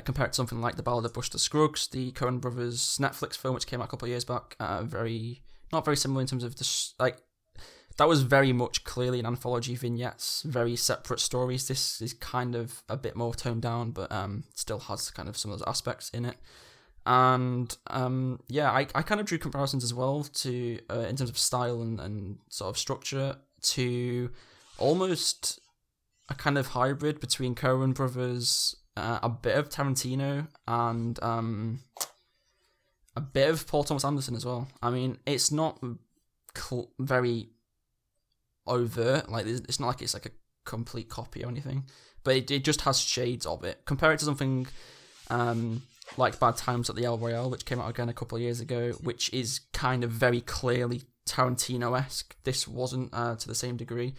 compared to something like The Ballad of Buster Scruggs, the Coen Brothers Netflix film, which came out a couple of years back. Not very similar in terms of the... that was very much clearly an anthology vignettes, very separate stories. This is kind of a bit more toned down, but still has kind of some of those aspects in it. And I kind of drew comparisons as well to, in terms of style and sort of structure, to almost a kind of hybrid between Coen Brothers, a bit of Tarantino, and a bit of Paul Thomas Anderson as well. I mean, it's not very overt, like it's not like it's like a complete copy or anything, but it just has shades of it. Compare it to something like Bad Times at the El Royale, which came out again a couple of years ago, which is kind of very clearly Tarantino-esque. This wasn't to the same degree,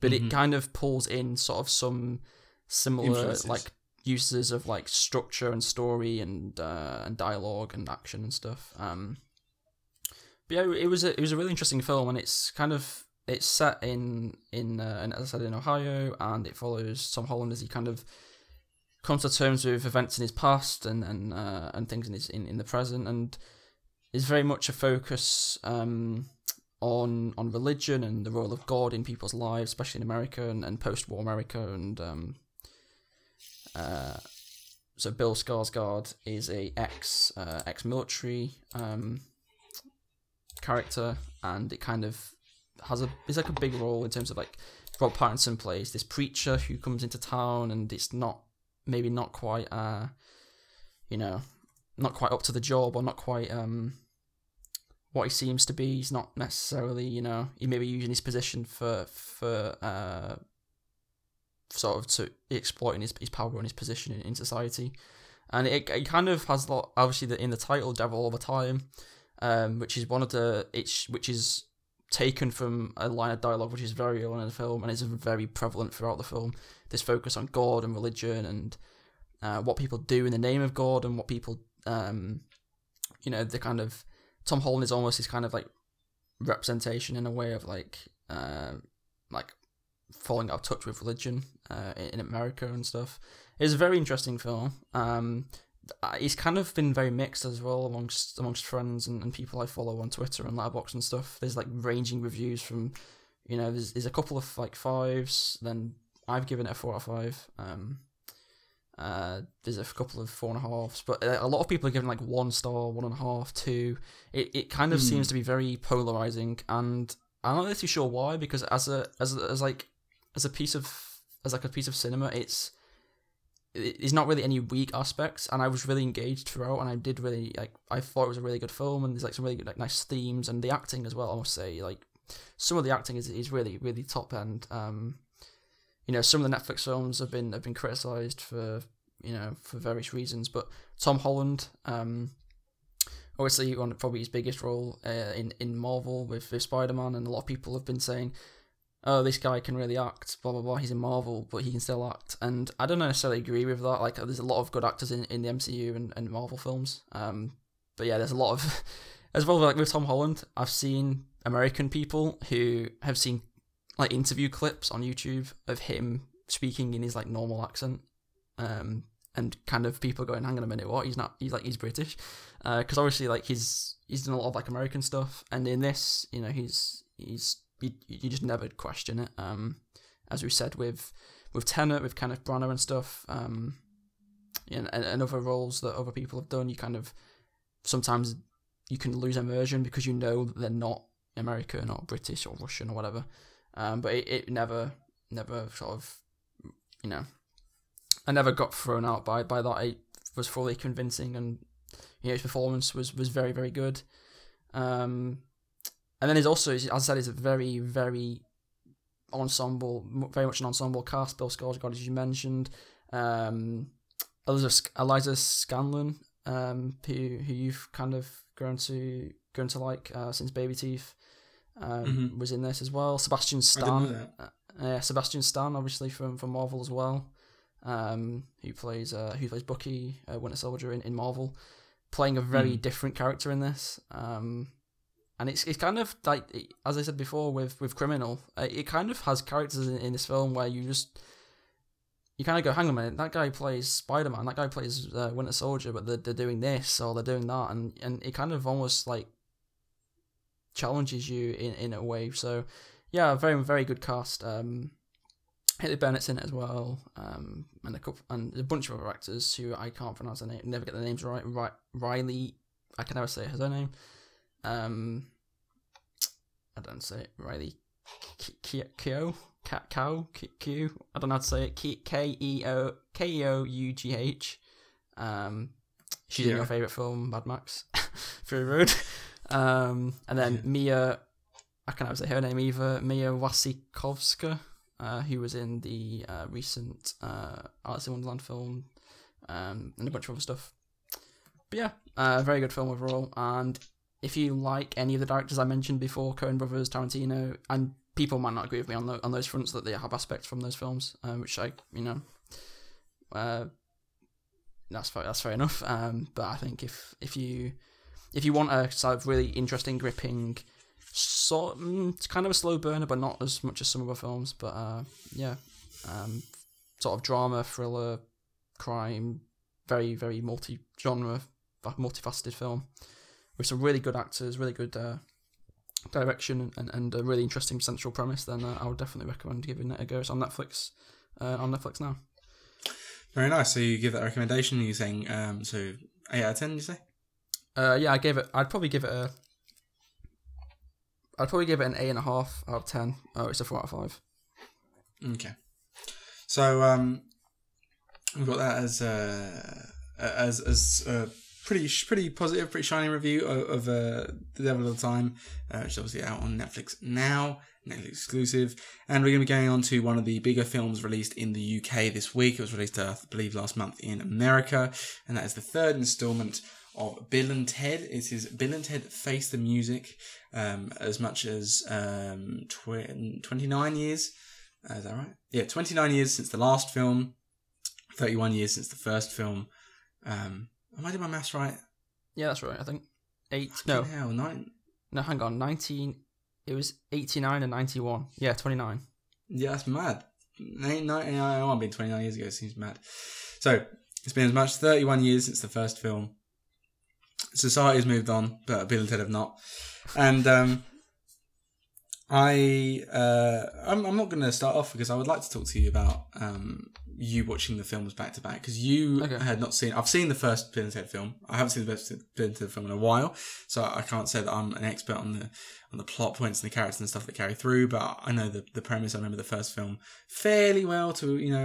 but it kind of pulls in sort of some similar influences, like uses of like structure and story and dialogue and action and stuff. But yeah, it was a really interesting film, and it's set in as I said, in Ohio, and it follows Tom Holland as he kind of comes to terms with events in his past and things in his in the present, and is very much a focus on religion and the role of God in people's lives, especially in America and post-war America. And so Bill Skarsgård is a ex-military character, and it kind of it's like a big role in terms of like Rob Pattinson plays this preacher who comes into town, and it's not quite up to the job, or not quite what he seems to be. He's not necessarily, he may be using his position for sort of to exploiting his power and his position in society. And it kind of has a lot, obviously, in the title, Devil All The Time, which is taken from a line of dialogue which is very early in the film, and it's very prevalent throughout the film. This focus on God and religion, and what people do in the name of God, and what people, the kind of Tom Holland is almost this kind of like representation in a way of like falling out of touch with religion in America and stuff. It's a very interesting film. It's kind of been very mixed as well amongst friends and people I follow on Twitter and Letterboxd and stuff. There's like ranging reviews from, there's a couple of like fives. Then I've given it a 4 out of 5. There's a couple of 4.5s, but a lot of people are giving like 1 star, 1.5, 2. It kind of seems to be very polarizing, and I'm not really too sure why. Because as a piece of cinema, it's not really any weak aspects, and I was really engaged throughout, and I did really I thought it was a really good film, and there's like some really good, like nice themes, and the acting as well. I must say, like some of the acting is really, really top end. Some of the Netflix films have been criticized for various reasons, but Tom Holland, obviously on probably his biggest role in Marvel with Spider-Man, and a lot of people have been saying, oh, this guy can really act, blah, blah, blah, he's in Marvel, but he can still act. And I don't necessarily agree with that. Like, there's a lot of good actors in the MCU and Marvel films. But yeah, there's a lot of... as well, like, with Tom Holland, I've seen American people who have seen, like, interview clips on YouTube of him speaking in his, like, normal accent. And kind of people going, hang on a minute, what? He's British. Because obviously, like, he's done a lot of, like, American stuff. And in this, he's... You just never question it. As we said with Tenet, with Kenneth Branagh and stuff, and other roles that other people have done, you kind of sometimes you can lose immersion because you know that they're not American or British or Russian or whatever. But it never sort of I never got thrown out by that. It was fully convincing, and his performance was very, very good. And then there's also, as I said, it's a very, very ensemble, very much an ensemble cast. Bill Skarsgård, as you mentioned, Eliza Scanlon, who you've kind of grown to like since Baby Teeth, was in this as well. Sebastian Stan, I didn't know that. Sebastian Stan, obviously from Marvel as well, who plays Bucky, Winter Soldier in Marvel, playing a very different character in this. And it's kind of like, as I said before, with Criminal, it kind of has characters in this film where you kind of go, hang on a minute, that guy plays Spider-Man, that guy plays Winter Soldier, but they're doing this or they're doing that, and it kind of almost like challenges you in a way. So yeah, very, very good cast. Haley Bennett's in it as well, and a bunch of other actors who I can't pronounce their name, never get their names right. Riley, I can never say her name. I don't say it. Riley Keough. I don't know how to say it. Keough. She's in your favorite film, Mad Max: Fury Road. And then Mia, I can't say her name either. Mia Wasikowska, who was in the recent Alice in Wonderland film, and a bunch of other stuff. But yeah, very good film overall. And if you like any of the directors I mentioned before, Coen Brothers, Tarantino, and people might not agree with me on those fronts that they have aspects from those films, which I, that's fair enough. But I think if you want a sort of really interesting, gripping, it's kind of a slow burner, but not as much as some of our films. But sort of drama, thriller, crime, very, very multi-genre, multifaceted film with some really good actors, really good direction, and a really interesting central premise. Then I would definitely recommend giving it a go. It's on Netflix. On Netflix now. Very nice. So you give that recommendation. You're saying 8 out of 10. You say? Yeah, I gave it. I'd probably give it an 8.5 out of 10. Oh, it's a 4 out of 5. Okay. So we've got that as a pretty positive, pretty shiny review of The Devil All The Time, which is obviously out on Netflix now. Netflix exclusive, and we're going to be going on to one of the bigger films released in the UK this week. It was released, I believe, last month in America, and that is the third instalment of Bill and Ted. It is Bill and Ted Face the Music. As much as 29 years, is that right? Yeah, 29 years since the last film, 31 years since the first film. Am I doing my maths right? Yeah, that's right. I think 19. It was 89 and 91. Yeah, 29. Yeah, that's mad. 1991 being 29 years ago seems mad. So, it's been as much as 31 years since the first film. Society's moved on, but Bill and Ted have not. And I'm not going to start off because I would like to talk to you about you watching the films back to back, because you had not seen. I've seen the first Bill and Ted film. I haven't seen the best Bill and Ted film in a while, so I can't say that I'm an expert on the plot points and the characters and stuff that carry through. But I know the premise. I remember the first film fairly well. I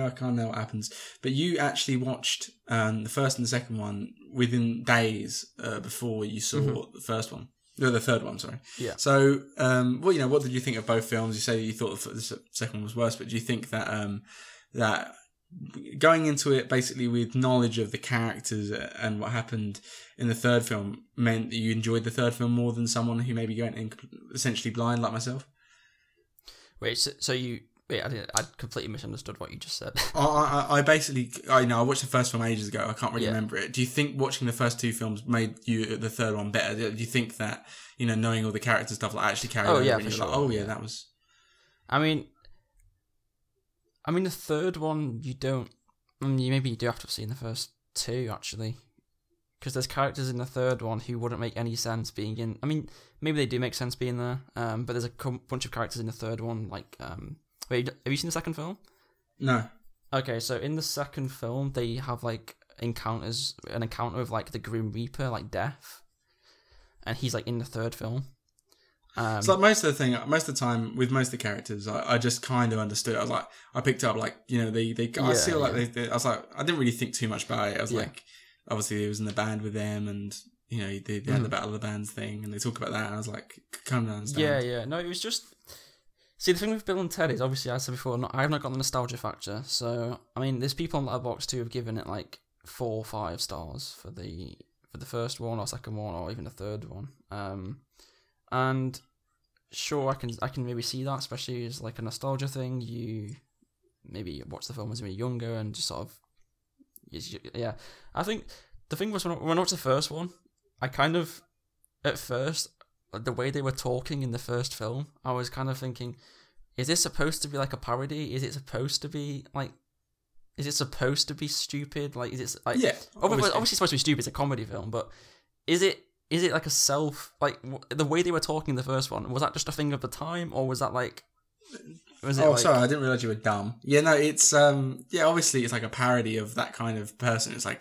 can't know what happens. But you actually watched the first and the second one within days before you saw the first one. No, the third one, sorry. Yeah. So, what did you think of both films? You say you thought the second one was worse, but do you think that that going into it basically with knowledge of the characters and what happened in the third film meant that you enjoyed the third film more than someone who may be going in essentially blind like myself? Wait, I completely misunderstood what you just said. I watched the first film ages ago. I can't really remember it. Do you think watching the first two films made you the third one better? Do you think that, knowing all the character stuff like actually carried over? Yeah, for sure. That was. I mean, the third one you don't. Maybe you do have to have seen the first two actually, because there's characters in the third one who wouldn't make any sense being in. I mean, maybe they do make sense being there. But there's a bunch of characters in the third one like. Wait, have you seen the second film? No. Okay, so in the second film, they have, an encounter with, the Grim Reaper, Death. And he's, in the third film. It's most of the time, with most of the characters, I just kind of understood. I was like, I picked up, I was like, I didn't really think too much about it. I was obviously he was in the band with them and, they had the Battle of the Bands thing and they talk about that. And I was like, come down. Yeah. No, it was just... See, the thing with Bill and Ted is, obviously, I said before, I have not got the nostalgia factor. So, there's people on Letterboxd who have given it, 4 or 5 stars for the first one or second one or even the third one. And sure, I can maybe see that, especially as, a nostalgia thing. You maybe watch the film as you were younger and just sort of... Yeah. I think the thing was, when I watched the first one, I kind of, at first... the way they were talking in the first film, I was kind of thinking, is this supposed to be a parody? Is it supposed to be stupid? Obviously it's supposed to be stupid. It's a comedy film, but is it the way they were talking in the first one, was that just a thing of the time, or was that Sorry, I didn't realize you were dumb. Yeah, no, it's obviously it's like a parody of that kind of person. I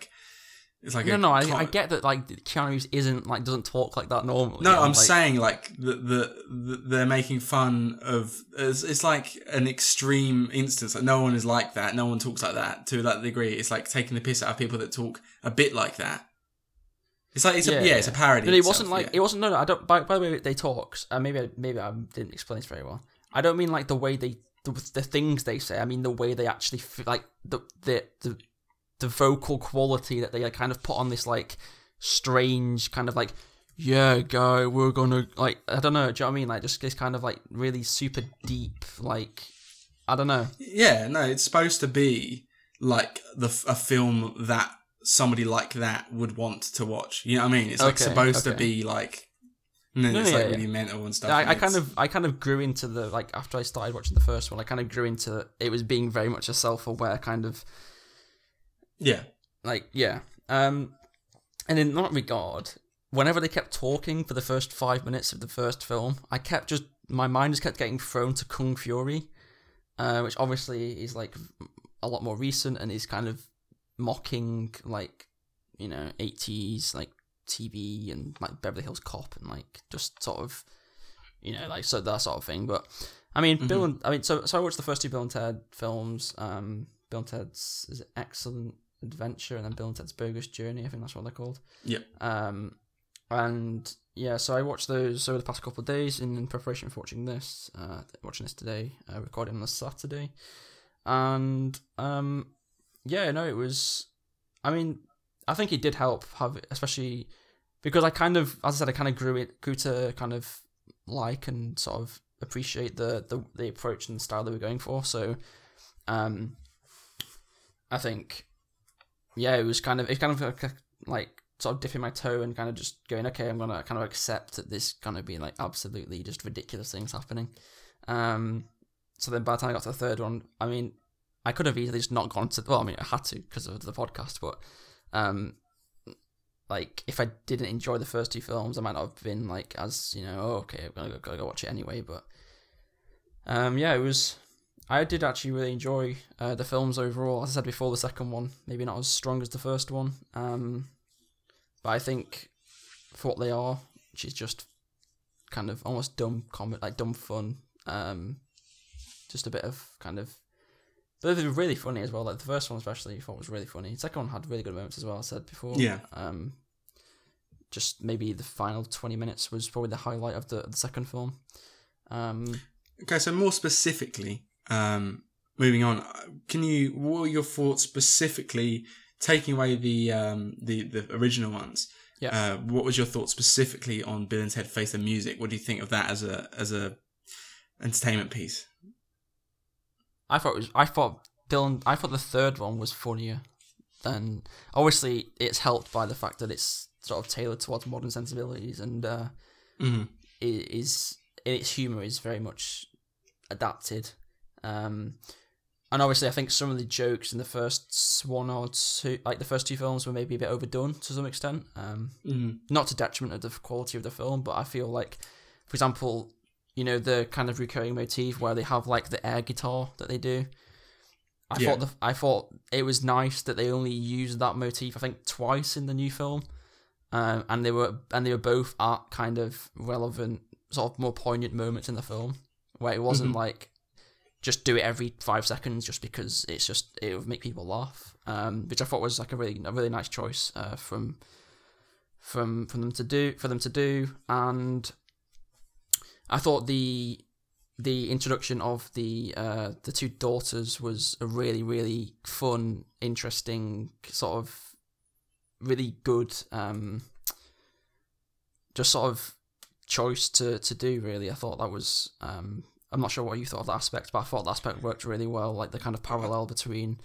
get that, like, Keanu Reeves doesn't talk like that normally. No, I'm saying, like, they're making fun of... It's like an extreme instance. Like, no one is like that. No one talks like that to that degree. It's like taking the piss out of people that talk a bit like that. It's a parody. But it wasn't like... Yeah. It wasn't... No, I don't... By the way they talk... maybe I didn't explain this very well. I don't mean, like, the way they... The things they say. I mean, the way they actually... The vocal quality that they kind of put on this strange kind of we're gonna I don't know, do you know what I mean? Like just this kind of really super deep I don't know. Yeah, no, it's supposed to be a film that somebody like that would want to watch. You know what I mean? It's supposed to be really mental and stuff. I kind of grew into the after I started watching the first one, I kind of grew into it was being very much a self-aware kind of. Yeah. And in that regard, whenever they kept talking for the first 5 minutes of the first film, my mind just kept getting thrown to Kung Fury, which obviously is a lot more recent and is kind of mocking 80s TV and Beverly Hills Cop and just sort of so that sort of thing. But I mean, mm-hmm. So I watched the first two Bill and Ted films, Bill and Ted's Excellent Adventure and then Bill and Ted's Bogus Journey, I think that's what they're called. Yeah. So I watched those over the past couple of days in preparation for watching this. Watching this today, recording on the Saturday, and it was. I mean, I think it did help especially because I kind of grew to kind of like and sort of appreciate the approach and the style they were going for. So. I think, yeah, it was kind of dipping my toe and kind of just going, okay, I'm gonna kind of accept that this gonna be absolutely just ridiculous things happening. So then by the time I got to the third one, I mean, I could have easily just not gone to. Well, I mean, I had to because of the podcast, but if I didn't enjoy the first two films, I might not have been I'm gonna go watch it anyway. But it was. I did actually really enjoy the films overall. As I said before, the second one, maybe not as strong as the first one. But I think for what they are, which is just kind of almost dumb comedy, dumb fun. Just a bit of kind of... But they were really funny as well. The first one especially I thought was really funny. The second one had really good moments as well, as I said before. Yeah. Just maybe the final 20 minutes was probably the highlight of the second film. Okay, so more specifically... moving on, what were your thoughts specifically, taking away the original ones? Yeah. What was your thoughts specifically on Bill and Ted Face the Music? What do you think of that as a entertainment piece? I thought the third one was funnier than, obviously it's helped by the fact that it's sort of tailored towards modern sensibilities and its humour is very much adapted. And obviously I think some of the jokes in the first one or two, the first two films were maybe a bit overdone to some extent, not to detriment of the quality of the film, but I feel for example, the kind of recurring motif where they have the air guitar that they do, I thought it was nice that they only used that motif I think twice in the new film, and they were both at kind of relevant, sort of more poignant moments in the film where it wasn't just do it every 5 seconds just because it would make people laugh, which I thought was a really nice choice from them to do and I thought the introduction of the two daughters was a really, really fun, interesting, sort of really good just sort of choice to do, really. I thought that was I'm not sure what you thought of that aspect, but I thought that aspect worked really well, the kind of parallel between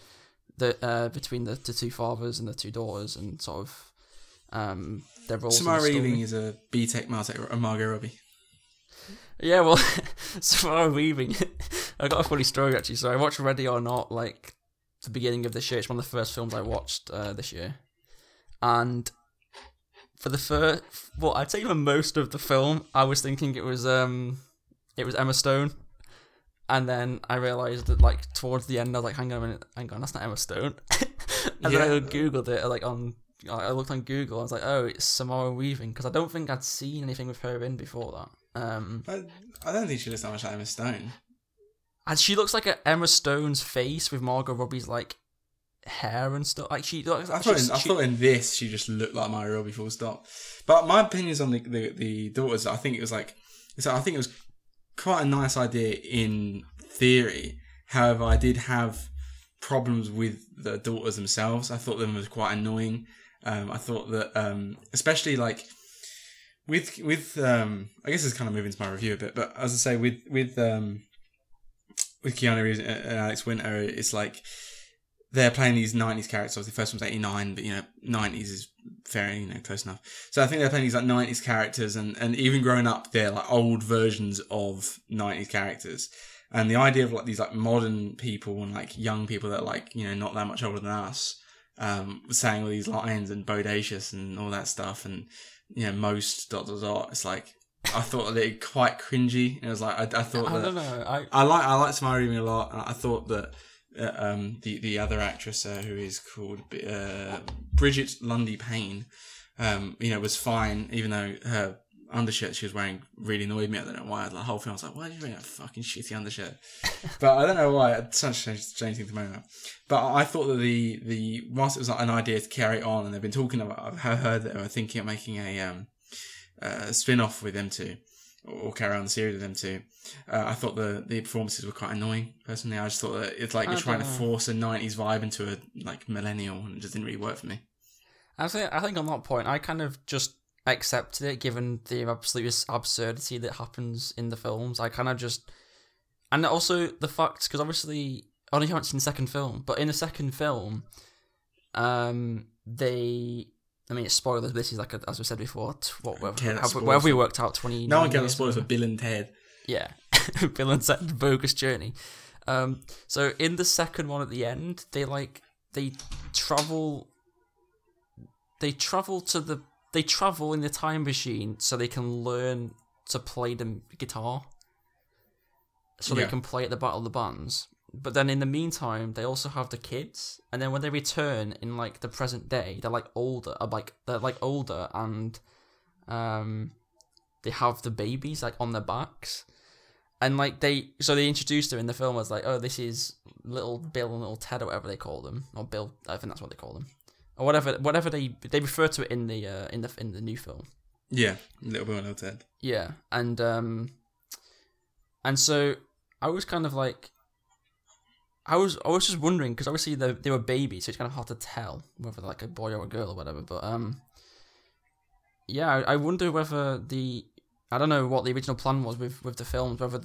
the two fathers and the two daughters and sort of their roles. Samara Weaving is a BTEC Margot Robbie. Yeah, well, Samara Weaving. I got a funny story actually. So I watched Ready or Not the beginning of this year. It's one of the first films I watched this year, and for the first, well, I'd say for most of the film, I was thinking it was Emma Stone, And then I realized that, like, towards the end, I was like, hang on a minute, hang on, that's not Emma Stone. And then I Googled it, like, I looked on Google, I was like, oh, it's Samara Weaving, because I don't think I'd seen anything with her in before that. I don't think she looks that much like Emma Stone. And she looks like a Emma Stone's face with Margot Robbie's, like, hair and stuff. Like, she looks, I thought in this, she just looked like Margot Robbie, full stop. But my opinions on the daughters, I think it was, like, so I think it was quite a nice idea in theory. However, I did have problems with the daughters themselves. I thought them was quite annoying. I thought that, especially like with I guess it's kind of moving to my review a bit, but as I say, with Keanu Reeves and Alex Winter, it's like they're playing these 90s characters. The first one's 89, but, you know, 90s is fair, you know, close enough. So I think they're playing these, like, 90s characters, and even growing up, they're, like, old versions of 90s characters. And the idea of, like, these, like, modern people and, like, young people that are, like, you know, not that much older than us, saying all these lines and bodacious and all that stuff and, you know, most ... It's like, I thought that it quite cringy. It was like, I thought that... I don't know. I like Samara Weaving a lot. I thought that... the other actress who is called Bridget Lundy Payne, you know, was fine, even though her undershirt she was wearing really annoyed me. I don't know why. The whole film I was like, why are you wearing that fucking shitty undershirt? But I don't know why. It's such a strange thing to me. But I thought that the whilst it was like an idea to carry on, and they've been talking about, I've heard that they were thinking of making a spin-off with them two, or carry on the series with them too. I thought the performances were quite annoying, personally. I just thought that it's like you're trying to force a 90s vibe into a, like, millennial, and it just didn't really work for me. I think on that point, I kind of just accepted it, given the absolute absurdity that happens in the films. I kind of just... And also the fact, because obviously... I don't know if you haven't seen the second film, but in the second film, they... I mean, it's spoilers, but this is, like, as we said before, whatever we worked out, 20... No one gets spoilers for Bill and Ted. Yeah. Bill and Ted's bogus journey. So in the second one at the end, they travel in the time machine so they can learn to play the guitar. So they can play at the Battle of the Bands. But then in the meantime, they also have the kids, and then when they return in, like, the present day, they're older, and they have the babies, like, on their backs, and, like, they introduced her in the film as, like, oh, this is little Bill and little Ted, or whatever they call them, or Bill, I think that's what they call them, or whatever they refer to it in the new film. Yeah, little Bill and little Ted. Yeah, and so I was kind of like. I was just wondering, because obviously they were babies, so it's kind of hard to tell whether, like, a boy or a girl or whatever, but, I wonder whether I don't know what the original plan was with the films, whether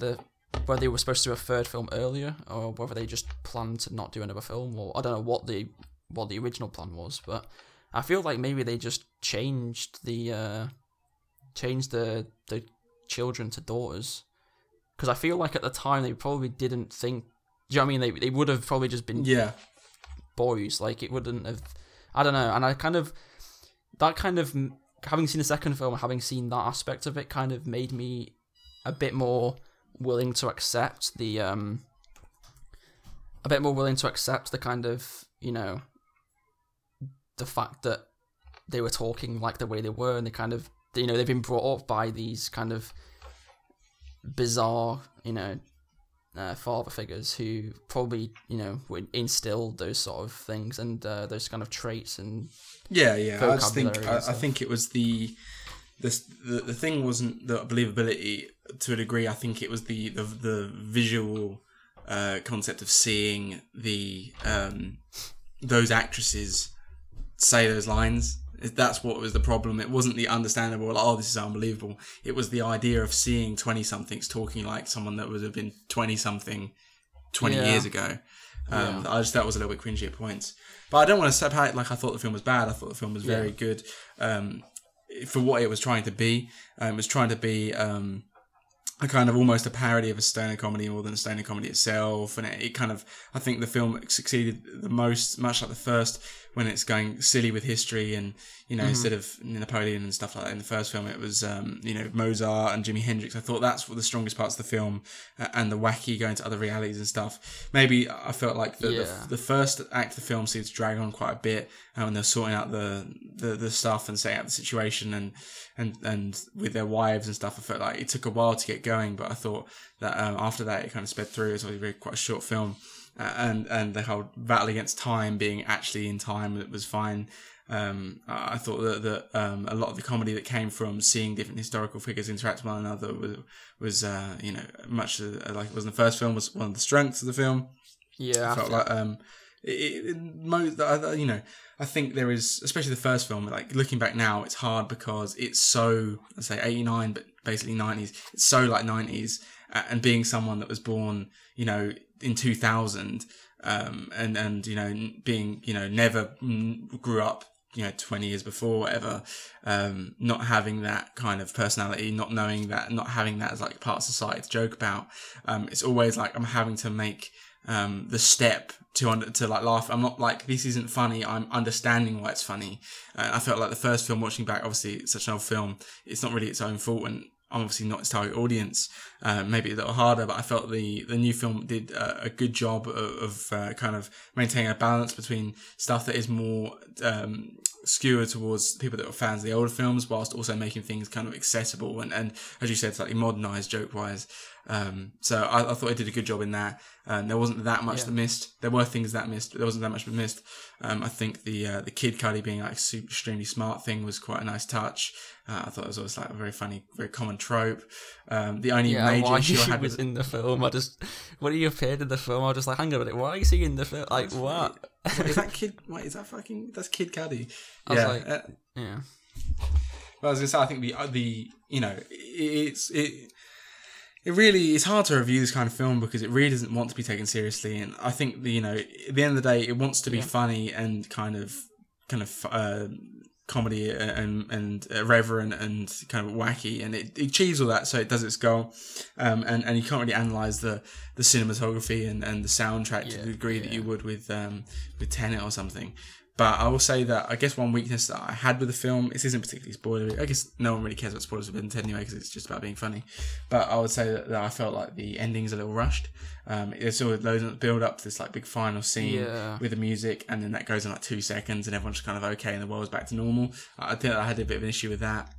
they were supposed to do a third film earlier, or whether they just planned to not do another film, or I don't know what the original plan was, but I feel like maybe they just changed the children to daughters, because I feel like at the time they probably didn't think. Do you know what I mean? They would have probably just been boys. Like, it wouldn't have... I don't know. And I kind of... That kind of... Having seen the second film, having seen that aspect of it, kind of made me a bit more willing to accept the... A bit more willing to accept the kind of, you know... The fact that they were talking like the way they were, and they kind of... You know, they've been brought up by these kind of bizarre, you know... father figures who probably, you know, would instill those sort of things and those kind of traits and I think it was the thing wasn't the believability to a degree. I think it was the visual concept of seeing the those actresses say those lines. That's what was the problem. It wasn't the understandable, like, oh, this is unbelievable. It was the idea of seeing 20-somethings talking like someone that would have been 20-something 20 years ago. I just thought it was a little bit cringy at points. But I don't want to step out like I thought the film was bad. I thought the film was very good for what it was trying to be. It was trying to be a kind of almost a parody of a stoner comedy more than a stoner comedy itself. And it kind of, I think the film succeeded the most, much like the first, when it's going silly with history and, you know, instead of Napoleon and stuff like that. In the first film, it was, you know, Mozart and Jimi Hendrix. I thought that's what the strongest parts of the film, and the wacky going to other realities and stuff. Maybe I felt like the first act of the film seemed to drag on quite a bit, when they're sorting out the stuff and setting out the situation and with their wives and stuff. I felt like it took a while to get going, but I thought that after that, it kind of sped through. It's obviously quite a short film. And the whole battle against time, being actually in time, it was fine. I thought that a lot of the comedy that came from seeing different historical figures interact with one another was you know, much like it was in the first film, was one of the strengths of the film. Yeah, I felt like you know, I think there is, especially the first film, like looking back now, it's hard because it's so, I say 89, but basically 90s. It's so like 90s, and being someone that was born, you know, in 2000, and you know, being, you know, never grew up, you know, 20 years before, whatever, not having that kind of personality, not knowing that, not having that as like part of society to joke about. It's always like I'm having to make the step to like laugh. I'm not like, this isn't funny, I'm understanding why it's funny. And I felt like the first film, watching back, obviously it's such an old film, it's not really its own fault, and I'm obviously not its target audience, maybe a little harder, but I felt the new film did a good job of kind of maintaining a balance between stuff that is more skewered towards people that are fans of the older films, whilst also making things kind of accessible and as you said, slightly modernised joke-wise. So I thought it did a good job in that. There wasn't that much that missed. There were things that missed, but there wasn't that much that missed. I think the Kid Cudi being like super, extremely smart thing was quite a nice touch. I thought it was always like a very funny, very common trope. The only major issue I had was in the film. I just, when he appeared in the film, I was just like, hang on a minute, why is he in the film? Like, what? Is that Kid? Wait, is that fucking? That's Kid Cudi. I was like, yeah. Well, I was gonna say, I think the you know, It really, it's hard to review this kind of film because it really doesn't want to be taken seriously, and I think you know, at the end of the day, it wants to be funny and kind of comedy and irreverent and kind of wacky, and it achieves all that, so it does its goal, and you can't really analyse the cinematography and the soundtrack to the degree that you would with Tenet or something. But I will say that I guess one weakness that I had with the film, this isn't particularly spoilery. I guess no one really cares about spoilers with Ted anyway because it's just about being funny. But I would say that I felt like the ending's a little rushed. It's all loads of build up to this like big final scene with the music, and then that goes on like 2 seconds, and everyone's just kind of okay, and the world's back to normal. I think I had a bit of an issue with that.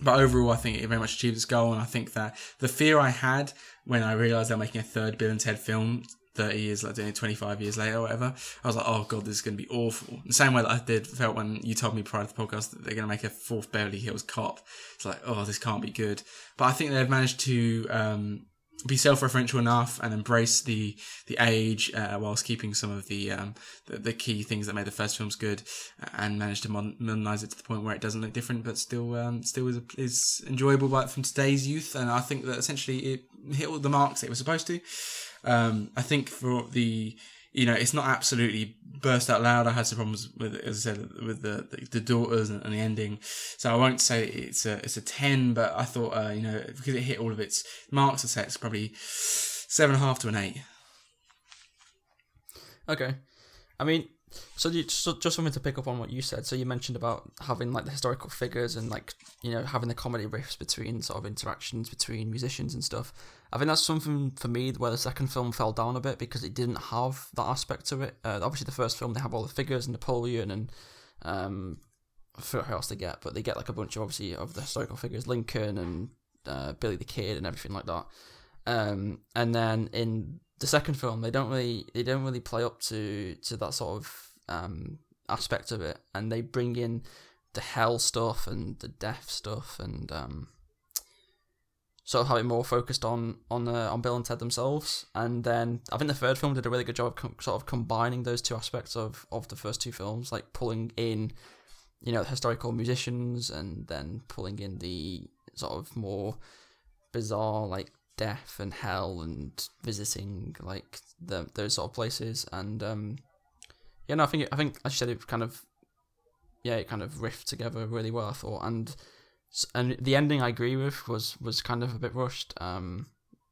But overall, I think it very much achieved its goal, and I think that the fear I had when I realised they're making a third Bill and Ted film 30 years later, 25 years later or whatever, I was like, oh god, this is going to be awful. The same way that I felt when you told me prior to the podcast that they're going to make a fourth Beverly Hills Cop. It's like, oh, this can't be good. But I think they've managed to be self-referential enough and embrace the age whilst keeping some of the key things that made the first films good, and managed to modernise it to the point where it doesn't look different but still is enjoyable from today's youth. And I think that essentially it hit all the marks it was supposed to. I think for the, you know, it's not absolutely burst out loud. I had some problems with, as I said, with the daughters and the ending. So I won't say it's a 10, but I thought, you know, because it hit all of its marks, I'd say it's probably 7.5 to an 8. Okay. I mean, so just something to pick up on what you said. So you mentioned about having like the historical figures and like, you know, having the comedy riffs between sort of interactions between musicians and stuff. I think that's something for me where the second film fell down a bit because it didn't have that aspect to it. Obviously, the first film, they have all the figures, Napoleon, and I forgot who else they get, but they get like a bunch of, obviously, of the historical figures, Lincoln and Billy the Kid and everything like that. And then in the second film, they don't really play up to that sort of aspect of it, and they bring in the hell stuff and the death stuff and sort of have it more focused on Bill and Ted themselves. And then I think the third film did a really good job of sort of combining those two aspects of the first two films, like pulling in, you know, the historical musicians and then pulling in the sort of more bizarre, like, death and hell and visiting, like, those sort of places. And, yeah, no, I think, as you said, it kind of riffed together really well, I thought. And And the ending, I agree with, was kind of a bit rushed.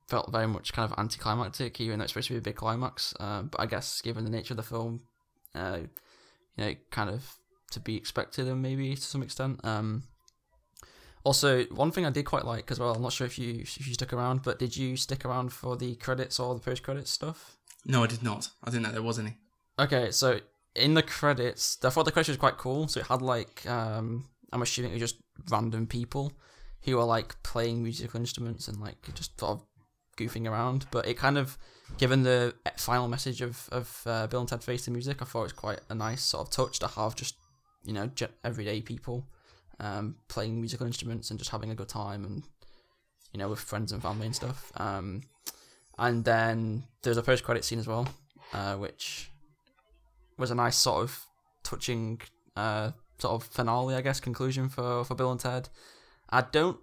Felt very much kind of anticlimactic, even though it's supposed to be a big climax. But I guess given the nature of the film, you know, kind of to be expected, and maybe to some extent. Also, one thing I did quite like as well, I'm not sure if you stuck around, but did you stick around for the credits or the post-credits stuff? No, I did not. I didn't know there was any. Okay, so in the credits, I thought the credits was quite cool. So it had like, I'm assuming it was just random people who were like playing musical instruments and like just sort of goofing around. But it kind of, given the final message of Bill and Ted Face the Music, I thought it was quite a nice sort of touch to have just, you know, everyday people. Playing musical instruments and just having a good time, and you know, with friends and family and stuff. And then there's a post-credit scene as well, which was a nice sort of touching sort of finale, I guess, conclusion for Bill and Ted. I don't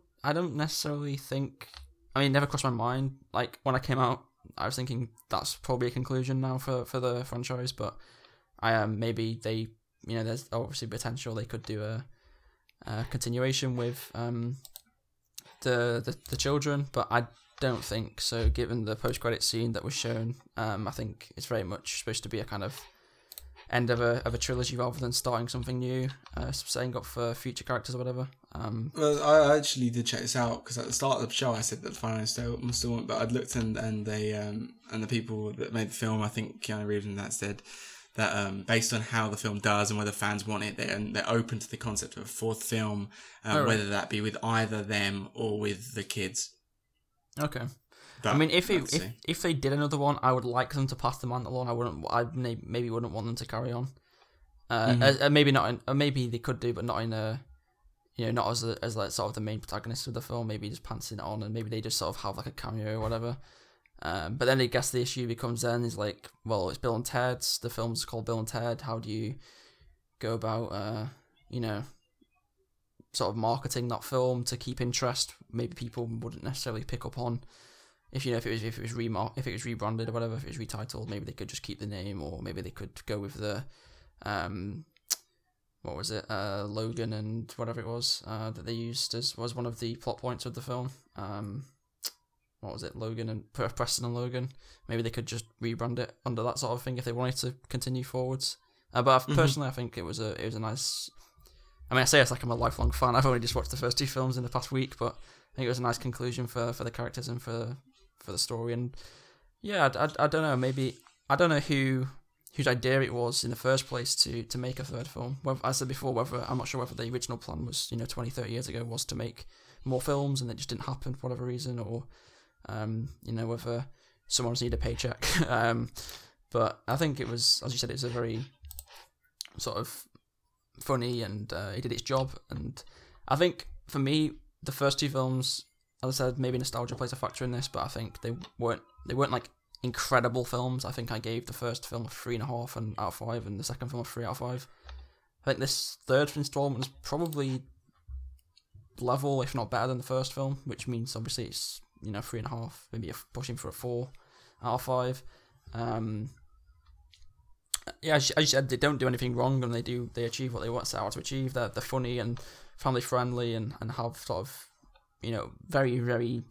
necessarily think. I mean, it never crossed my mind. Like when I came out, I was thinking that's probably a conclusion now for the franchise. But I maybe they, you know, there's obviously potential they could do a. Continuation with the children, but I don't think so. Given the post-credit scene that was shown, I think it's very much supposed to be a kind of end of a trilogy rather than starting something new, setting up for future characters or whatever. Well, I actually did check this out because at the start of the show I said that the final installment, but I'd looked and they and the people that made the film, I think Keanu Reeves and that said. That based on how the film does and whether fans want it, they're open to the concept of a fourth film, oh, right. Whether that be with either them or with the kids. Okay, but I mean, if they did another one, I would like them to pass the mantle on. I maybe wouldn't want them to carry on. Maybe not. Maybe they could do, but not in a, you know, not as like sort of the main protagonist of the film. Maybe just passing it on, and maybe they just sort of have like a cameo or whatever. But then I guess the issue becomes then is like, well, it's Bill and Ted. The film's called Bill and Ted. How do you go about, you know, sort of marketing that film to keep interest? Maybe people wouldn't necessarily pick up on if you know if it was rebranded or whatever, if it was retitled. Maybe they could just keep the name, or maybe they could go with the what was it, Logan and whatever it was that they used as was one of the plot points of the film. What was it, Logan and Preston and Logan? Maybe they could just rebrand it under that sort of thing if they wanted to continue forwards. But personally, I think it was a nice. I mean, I say it's like I'm a lifelong fan. I've only just watched the first two films in the past week, but I think it was a nice conclusion for the characters and for the story. And yeah, I don't know. Maybe I don't know whose idea it was in the first place to make a third film. Whether, as I said before, I'm not sure whether the original plan was 20, 30 years ago was to make more films and it just didn't happen for whatever reason, or. You know, whether someone's need a paycheck. But I think it was, as you said, it was a very sort of funny and it did its job. And I think for me, the first two films, as I said, maybe nostalgia plays a factor in this, but I think they weren't like incredible films. I think I gave the first film a 3.5 and out of 5 and the second film a 3 out of 5. I think this third installment is probably level, if not better than the first film, which means obviously it's 3.5, maybe pushing for a 4 out of 5. Yeah, as you said, they don't do anything wrong, and they achieve what they want set out to achieve. They're funny and family friendly, and have sort of very very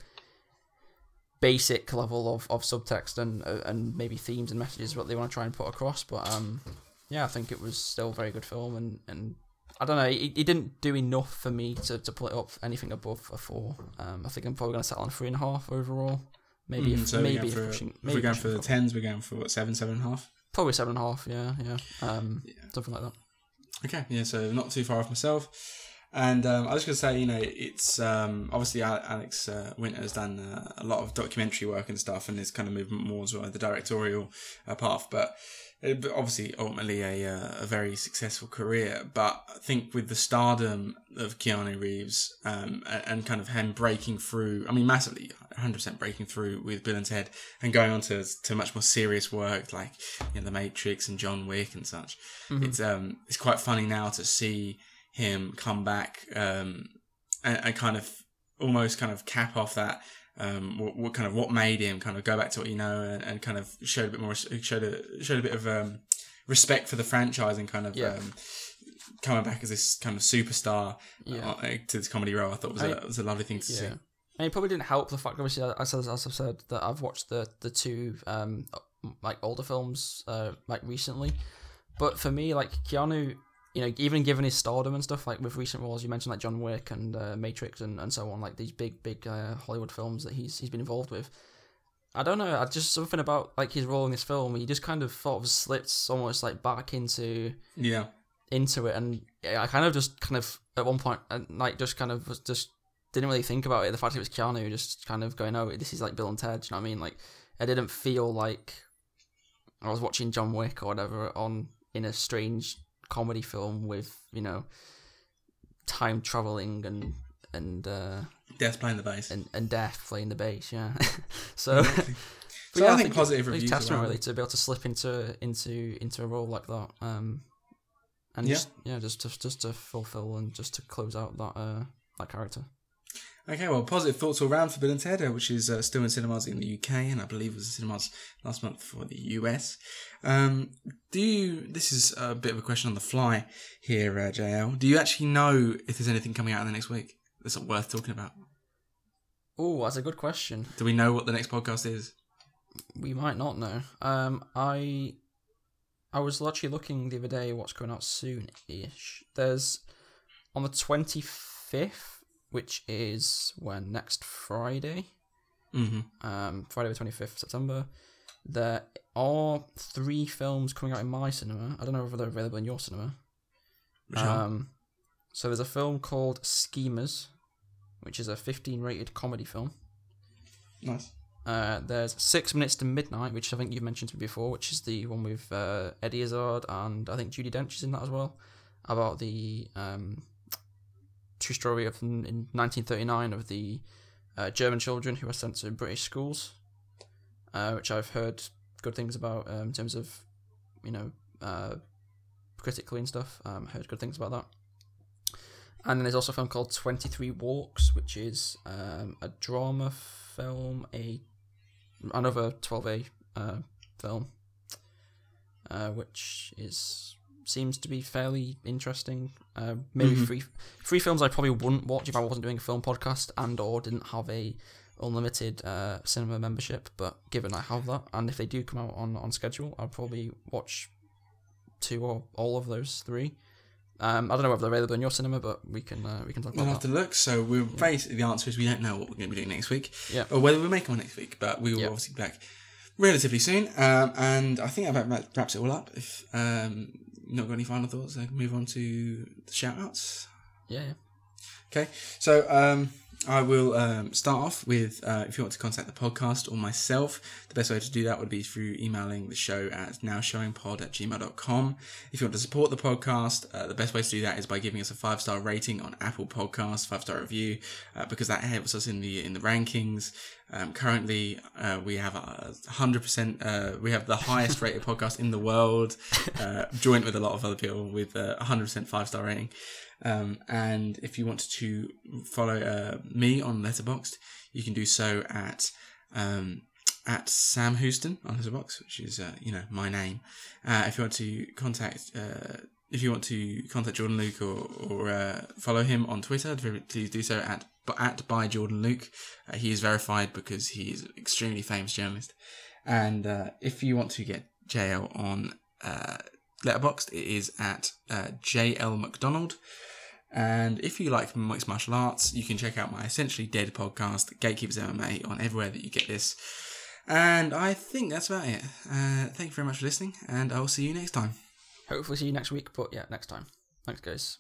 basic level of subtext and maybe themes and messages what they want to try and put across. But yeah, I think it was still a very good film, and I don't know, it didn't do enough for me to pull it up anything above a 4. I think I'm probably going to settle on 3.5 overall. Maybe we're going for the 10s, we're going for what, 7.5? Probably 7.5, yeah. Something like that. Okay, yeah, so not too far off myself. And I was going to say, it's obviously Alex Winter has done a lot of documentary work and stuff, and is kind of moving more as well, the directorial path, but obviously ultimately a very successful career. But I think with the stardom of Keanu Reeves and kind of him breaking through, I mean massively 100% breaking through with Bill and Ted and going on to much more serious work like The Matrix and John Wick and such, it's quite funny now to see him come back and kind of almost kind of cap off that what made him kind of go back to what and kind of showed a bit of respect for the franchise and kind of coming back as this kind of superstar to this comedy role, I thought was a lovely thing to see. And it probably didn't help the fact, obviously, as I've said, that I've watched the two like older films like recently. But for me, like Keanu, you know, even given his stardom and stuff, like with recent roles, you mentioned like John Wick and Matrix and so on, like these big Hollywood films that he's been involved with. I don't know, just something about like his role in this film, he just kind of sort of slipped almost like back into it, and I kind of at one point like just didn't really think about it. The fact it was Keanu just kind of going, oh, this is like Bill and Ted, do you know what I mean? Like I didn't feel like I was watching John Wick or whatever in a strange comedy film with, you know, time traveling and Death playing the bass and Death playing the bass, yeah. So, exactly. So yeah, I think positive reviews. Testament really to be able to slip into a role like that, just to fulfill and just to close out that character. Okay, well, positive thoughts all round for Bill and Ted, which is still in cinemas in the UK, and I believe was in cinemas last month for the US. This is a bit of a question on the fly here, JL. Do you actually know if there's anything coming out in the next week that's worth talking about? Oh, that's a good question. Do we know what the next podcast is? We might not know. I was literally looking the other day what's coming out soon-ish. There's on the 25th. Which is when? Next Friday? Mm-hmm. Friday the 25th September. There are 3 films coming out in my cinema. I don't know if they're available in your cinema. So there's a film called Schemers, which is a 15-rated comedy film. Nice. There's 6 Minutes to Midnight, which I think you've mentioned to me before, which is the one with Eddie Izzard and I think Judi Dench is in that as well, about the... true story of in 1939 of the German children who were sent to British schools, which I've heard good things about in terms of, you know, critically and stuff. Heard good things about that. And then there's also a film called 23 Walks, which is a drama film, another 12A film, which is... seems to be fairly interesting. Maybe three films I probably wouldn't watch if I wasn't doing a film podcast and or didn't have a unlimited cinema membership. But given I have that, and if they do come out on schedule, I'll probably watch 2 or all of those 3. I don't know if they're available in your cinema, but we can talk about that. We'll have to look. So basically the answer is we don't know what we're going to be doing next week, or whether we make one next week. But we will obviously be back relatively soon. And I think that wraps it all up. If not got any final thoughts, I can move on to the shout outs. Yeah. Okay, so I will start off with if you want to contact the podcast or myself, the best way to do that would be through emailing the show at nowshowingpod@gmail.com. If you want to support the podcast, the best way to do that is by giving us a 5-star rating on Apple Podcasts, 5-star review, because that helps us in the rankings. Currently, we have 100%. We have the highest rated podcast in the world, joint with a lot of other people with 100% 5-star rating. And if you want to follow me on Letterboxd, you can do so at Sam Houston on Letterboxd, which is my name. If you want to contact Jordan Luke or follow him on Twitter, please do so at by Jordan Luke. He is verified because he is an extremely famous journalist. And if you want to get JL on Letterboxd, it is at JL McDonald. And if you like mixed martial arts, you can check out my Essentially Dead podcast, Gatekeepers MMA, on everywhere that you get this. And I think that's about it. Thank you very much for listening, and I will see you next time. Hopefully see you next week, but next time. Thanks, guys.